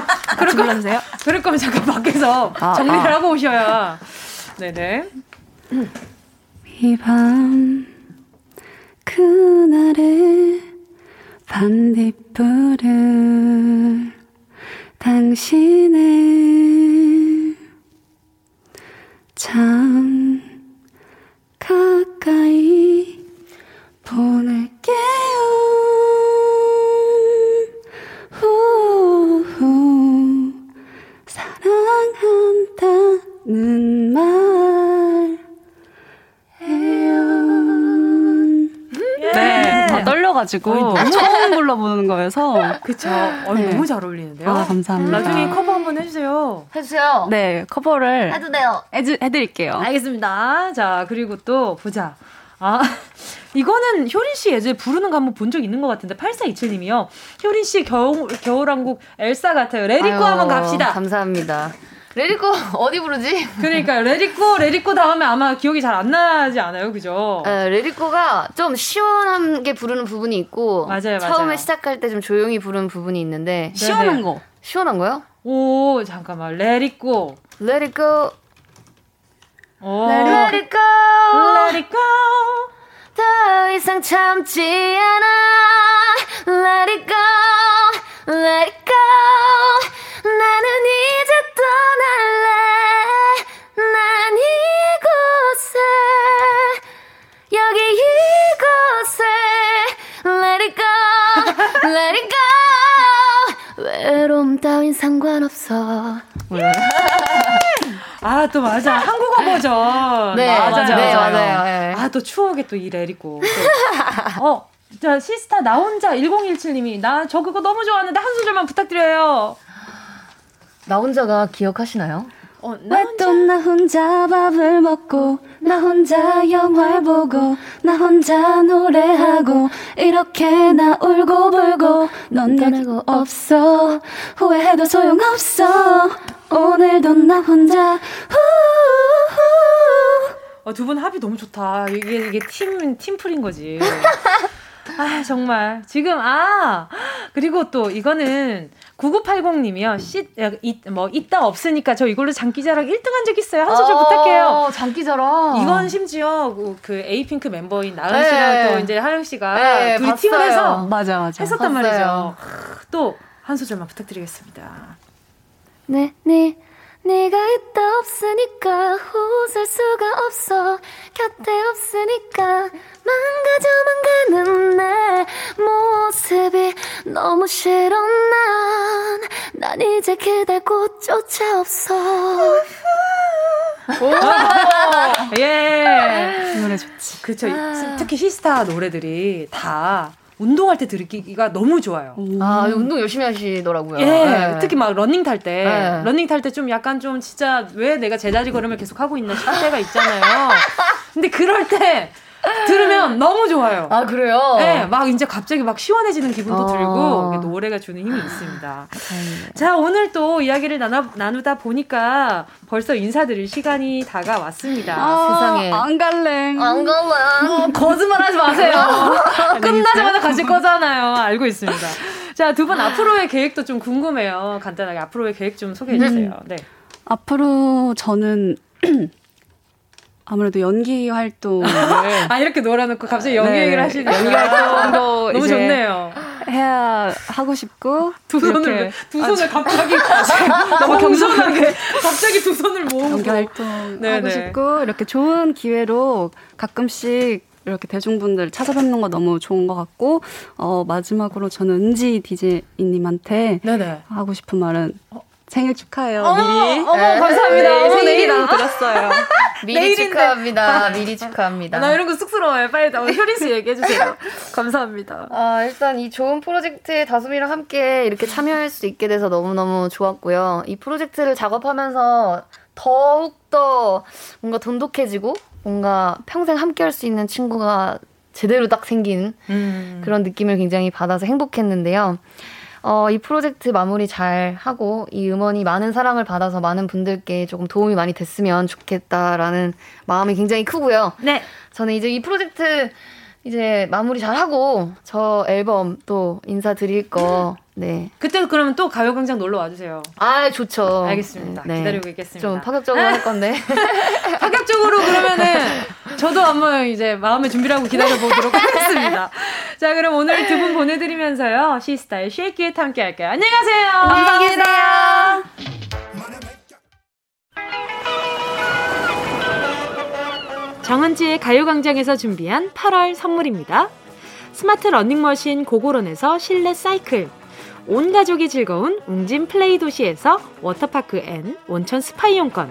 그럴 거면 잠깐 밖에서 정리를 하고 오셔야. 네네. 이 밤, 그날의 반딧불을 당신의 참 가까이 보낼게요 후후 사랑한다는 말이에요 떨려가지고 처음 불러보는 거여서 그쵸. 네. 너무 잘 어울리는데요. 아, 감사합니다. 나중에 커버 한번 해주세요. 해주세요. 네, 커버를 해도 돼요. 해드릴게요. 알겠습니다. 자, 그리고 또 보자. 이거는 효린 씨 예전에 부르는 거 한번 본 적 있는 것 같은데 8427님이요. 효린 씨 겨울왕국 엘사 같아요. 레디꼬 한번 갑시다. 감사합니다. 레디꼬 어디 부르지? 그러니까요. 레디꼬 다음에 아마 기억이 잘 안 나지 않아요? 그죠? 네, 레디꼬가 좀 시원하게 부르는 부분이 있고 맞아요. 처음에 시작할 때 좀 조용히 부르는 부분이 있는데 시원한 거. 시원한 거요? 오, 잠깐만. 레디꼬. 레디꼬. 레디꼬. 레디꼬. 더 이상 참지 않아. 레디꼬. 레디꼬. 나는 이제 떠날래 난 이곳에 여기 이곳에 Let it go Let it go 외로움 따윈 상관없어 또 맞아 한국어 버전 네 맞아요. 또 추억에 또 이 레리고 자 시스타 나 혼자 1017님이 나 저 그거 너무 좋아하는데 한 소절만 부탁드려요. 나 혼자가 기억하시나요? 왜 또 나 혼자 밥을 먹고 나 혼자 영화를 보고 나 혼자 노래하고 이렇게 나 울고 불고 넌 내고 없어 후회해도 소용없어 오늘도 나 혼자 두 분 합이 너무 좋다. 이게 팀플인 거지. 아, 정말. 지금, 그리고 또, 이거는, 9980님이요. 있다 없으니까 저 이걸로 장기자랑 1등 한 적 있어요. 한 소절 부탁해요. 장기자랑. 이건 심지어 그 에이핑크 멤버인 나은 씨랑 또 이제 하영 씨가 둘이 팀을 해서. 맞아. 했었단 봤어요. 말이죠. 또, 한 소절만 부탁드리겠습니다. 네. 네가 있다 없으니까 웃을 수가 없어. 곁에 없으니까 망가져만 가는 내 모습이 너무 싫어. 난 이제 기댈 곳조차 없어. 예, 노래 좋지. 그렇죠. 특히 시스타 노래들이 다 운동할 때 들기가 너무 좋아요. 운동 열심히 하시더라고요. 예, 네. 특히 막 러닝 탈 때 좀 약간 좀 진짜 왜 내가 제자리 걸음을 계속 하고 있나 싶을 때가 있잖아요. 근데 그럴 때 들으면 너무 좋아요. 아, 그래요? 네, 막 이제 갑자기 막 시원해지는 기분도 들고 노래가 주는 힘이 있습니다. 자, 오늘 또 이야기를 나누다 보니까 벌써 인사드릴 시간이 다가왔습니다. 세상에. 안 갈래. 거짓말하지 마세요. 끝나자마자 같이 꺼잖아요. 알고 있습니다. 자, 두 분 앞으로의 계획도 좀 궁금해요. 간단하게 앞으로의 계획 좀 소개해주세요. 네. 앞으로 저는 아무래도 연기 활동. 이렇게 놀아놓고 갑자기 연기 얘기를 하시니까. 연기 활동도 너무 좋네요. 해야 하고 싶고. 두 손을 갑자기 너무 겸손하게 갑자기 두 손을 모으고. 연기 활동 하고 싶고, 이렇게 좋은 기회로 가끔씩 이렇게 대중분들 찾아뵙는 거 너무 좋은 것 같고, 마지막으로 저는 은지 DJ님한테 하고 싶은 말은. 생일 축하해요. 미리. 감사합니다. 생일이 나도 들었어요. 미리 축하합니다. 나 이런 거 쑥스러워요. 빨리 효린 씨 얘기해 주세요. 감사합니다. 일단 이 좋은 프로젝트에 다솜이랑 함께 이렇게 참여할 수 있게 돼서 너무너무 좋았고요. 이 프로젝트를 작업하면서 더욱더 뭔가 돈독해지고 뭔가 평생 함께 할 수 있는 친구가 제대로 딱 생긴 그런 느낌을 굉장히 받아서 행복했는데요. 이 프로젝트 마무리 잘 하고 이 음원이 많은 사랑을 받아서 많은 분들께 조금 도움이 많이 됐으면 좋겠다라는 마음이 굉장히 크고요. 네. 저는 이제 이 프로젝트 이제 마무리 잘 하고 저 앨범 또 인사드릴 거. 네. 그때 그러면 또 가요광장 놀러 와주세요. 좋죠. 알겠습니다. 네. 기다리고 있겠습니다. 좀 파격적으로 할 건데. 파격적으로 그러면은 저도 한번 이제 마음의 준비를 하고 기다려보도록 하겠습니다. 자, 그럼 오늘 두 분 보내드리면서요. 시스타의 Shake it 함께 할게요. 안녕히 가세요. 감사합니다. 정은지의 가요광장에서 준비한 8월 선물입니다. 스마트 러닝머신 고고론에서 실내 사이클, 온 가족이 즐거운 웅진 플레이 도시에서 워터파크 앤 온천 스파 이용권,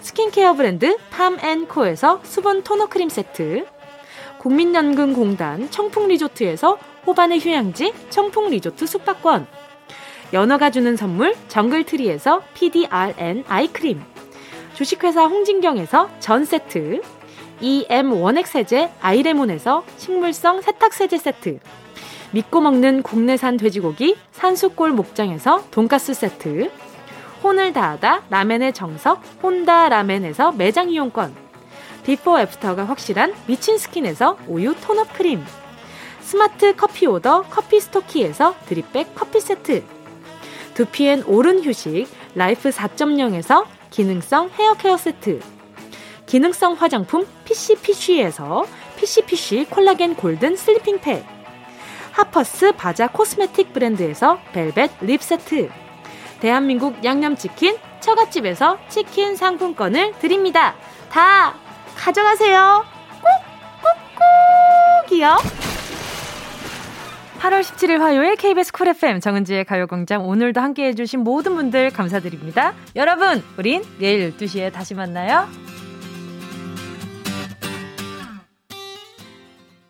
스킨케어 브랜드 팜앤코에서 수분 토너 크림 세트, 국민연금공단 청풍리조트에서 호반의 휴양지 청풍리조트 숙박권, 연어가 주는 선물 정글트리에서 PDRN 아이크림, 주식회사 홍진경에서 전세트, EM 원액세제 아이레몬에서 식물성 세탁세제 세트, 믿고 먹는 국내산 돼지고기 산수골 목장에서 돈가스 세트, 혼을 다하다 라멘의 정석 혼다 라멘에서 매장 이용권, 비포 애프터가 확실한 미친 스킨에서 우유 톤업 크림, 스마트 커피 오더 커피 스토키에서 드립백 커피 세트, 두피엔 오른 휴식 라이프 4.0에서 기능성 헤어 케어 세트, 기능성 화장품 PCPC에서 PCPC 콜라겐 골든 슬리핑 팩, 하퍼스 바자 코스메틱 브랜드에서 벨벳 립 세트, 대한민국 양념치킨 처갓집에서 치킨 상품권을 드립니다. 다 가져가세요. 꾹꾹꾹이요. 8월 17일 화요일 KBS 쿨 FM 정은지의 가요광장, 오늘도 함께해 주신 모든 분들 감사드립니다. 여러분, 우린 내일 12시에 다시 만나요.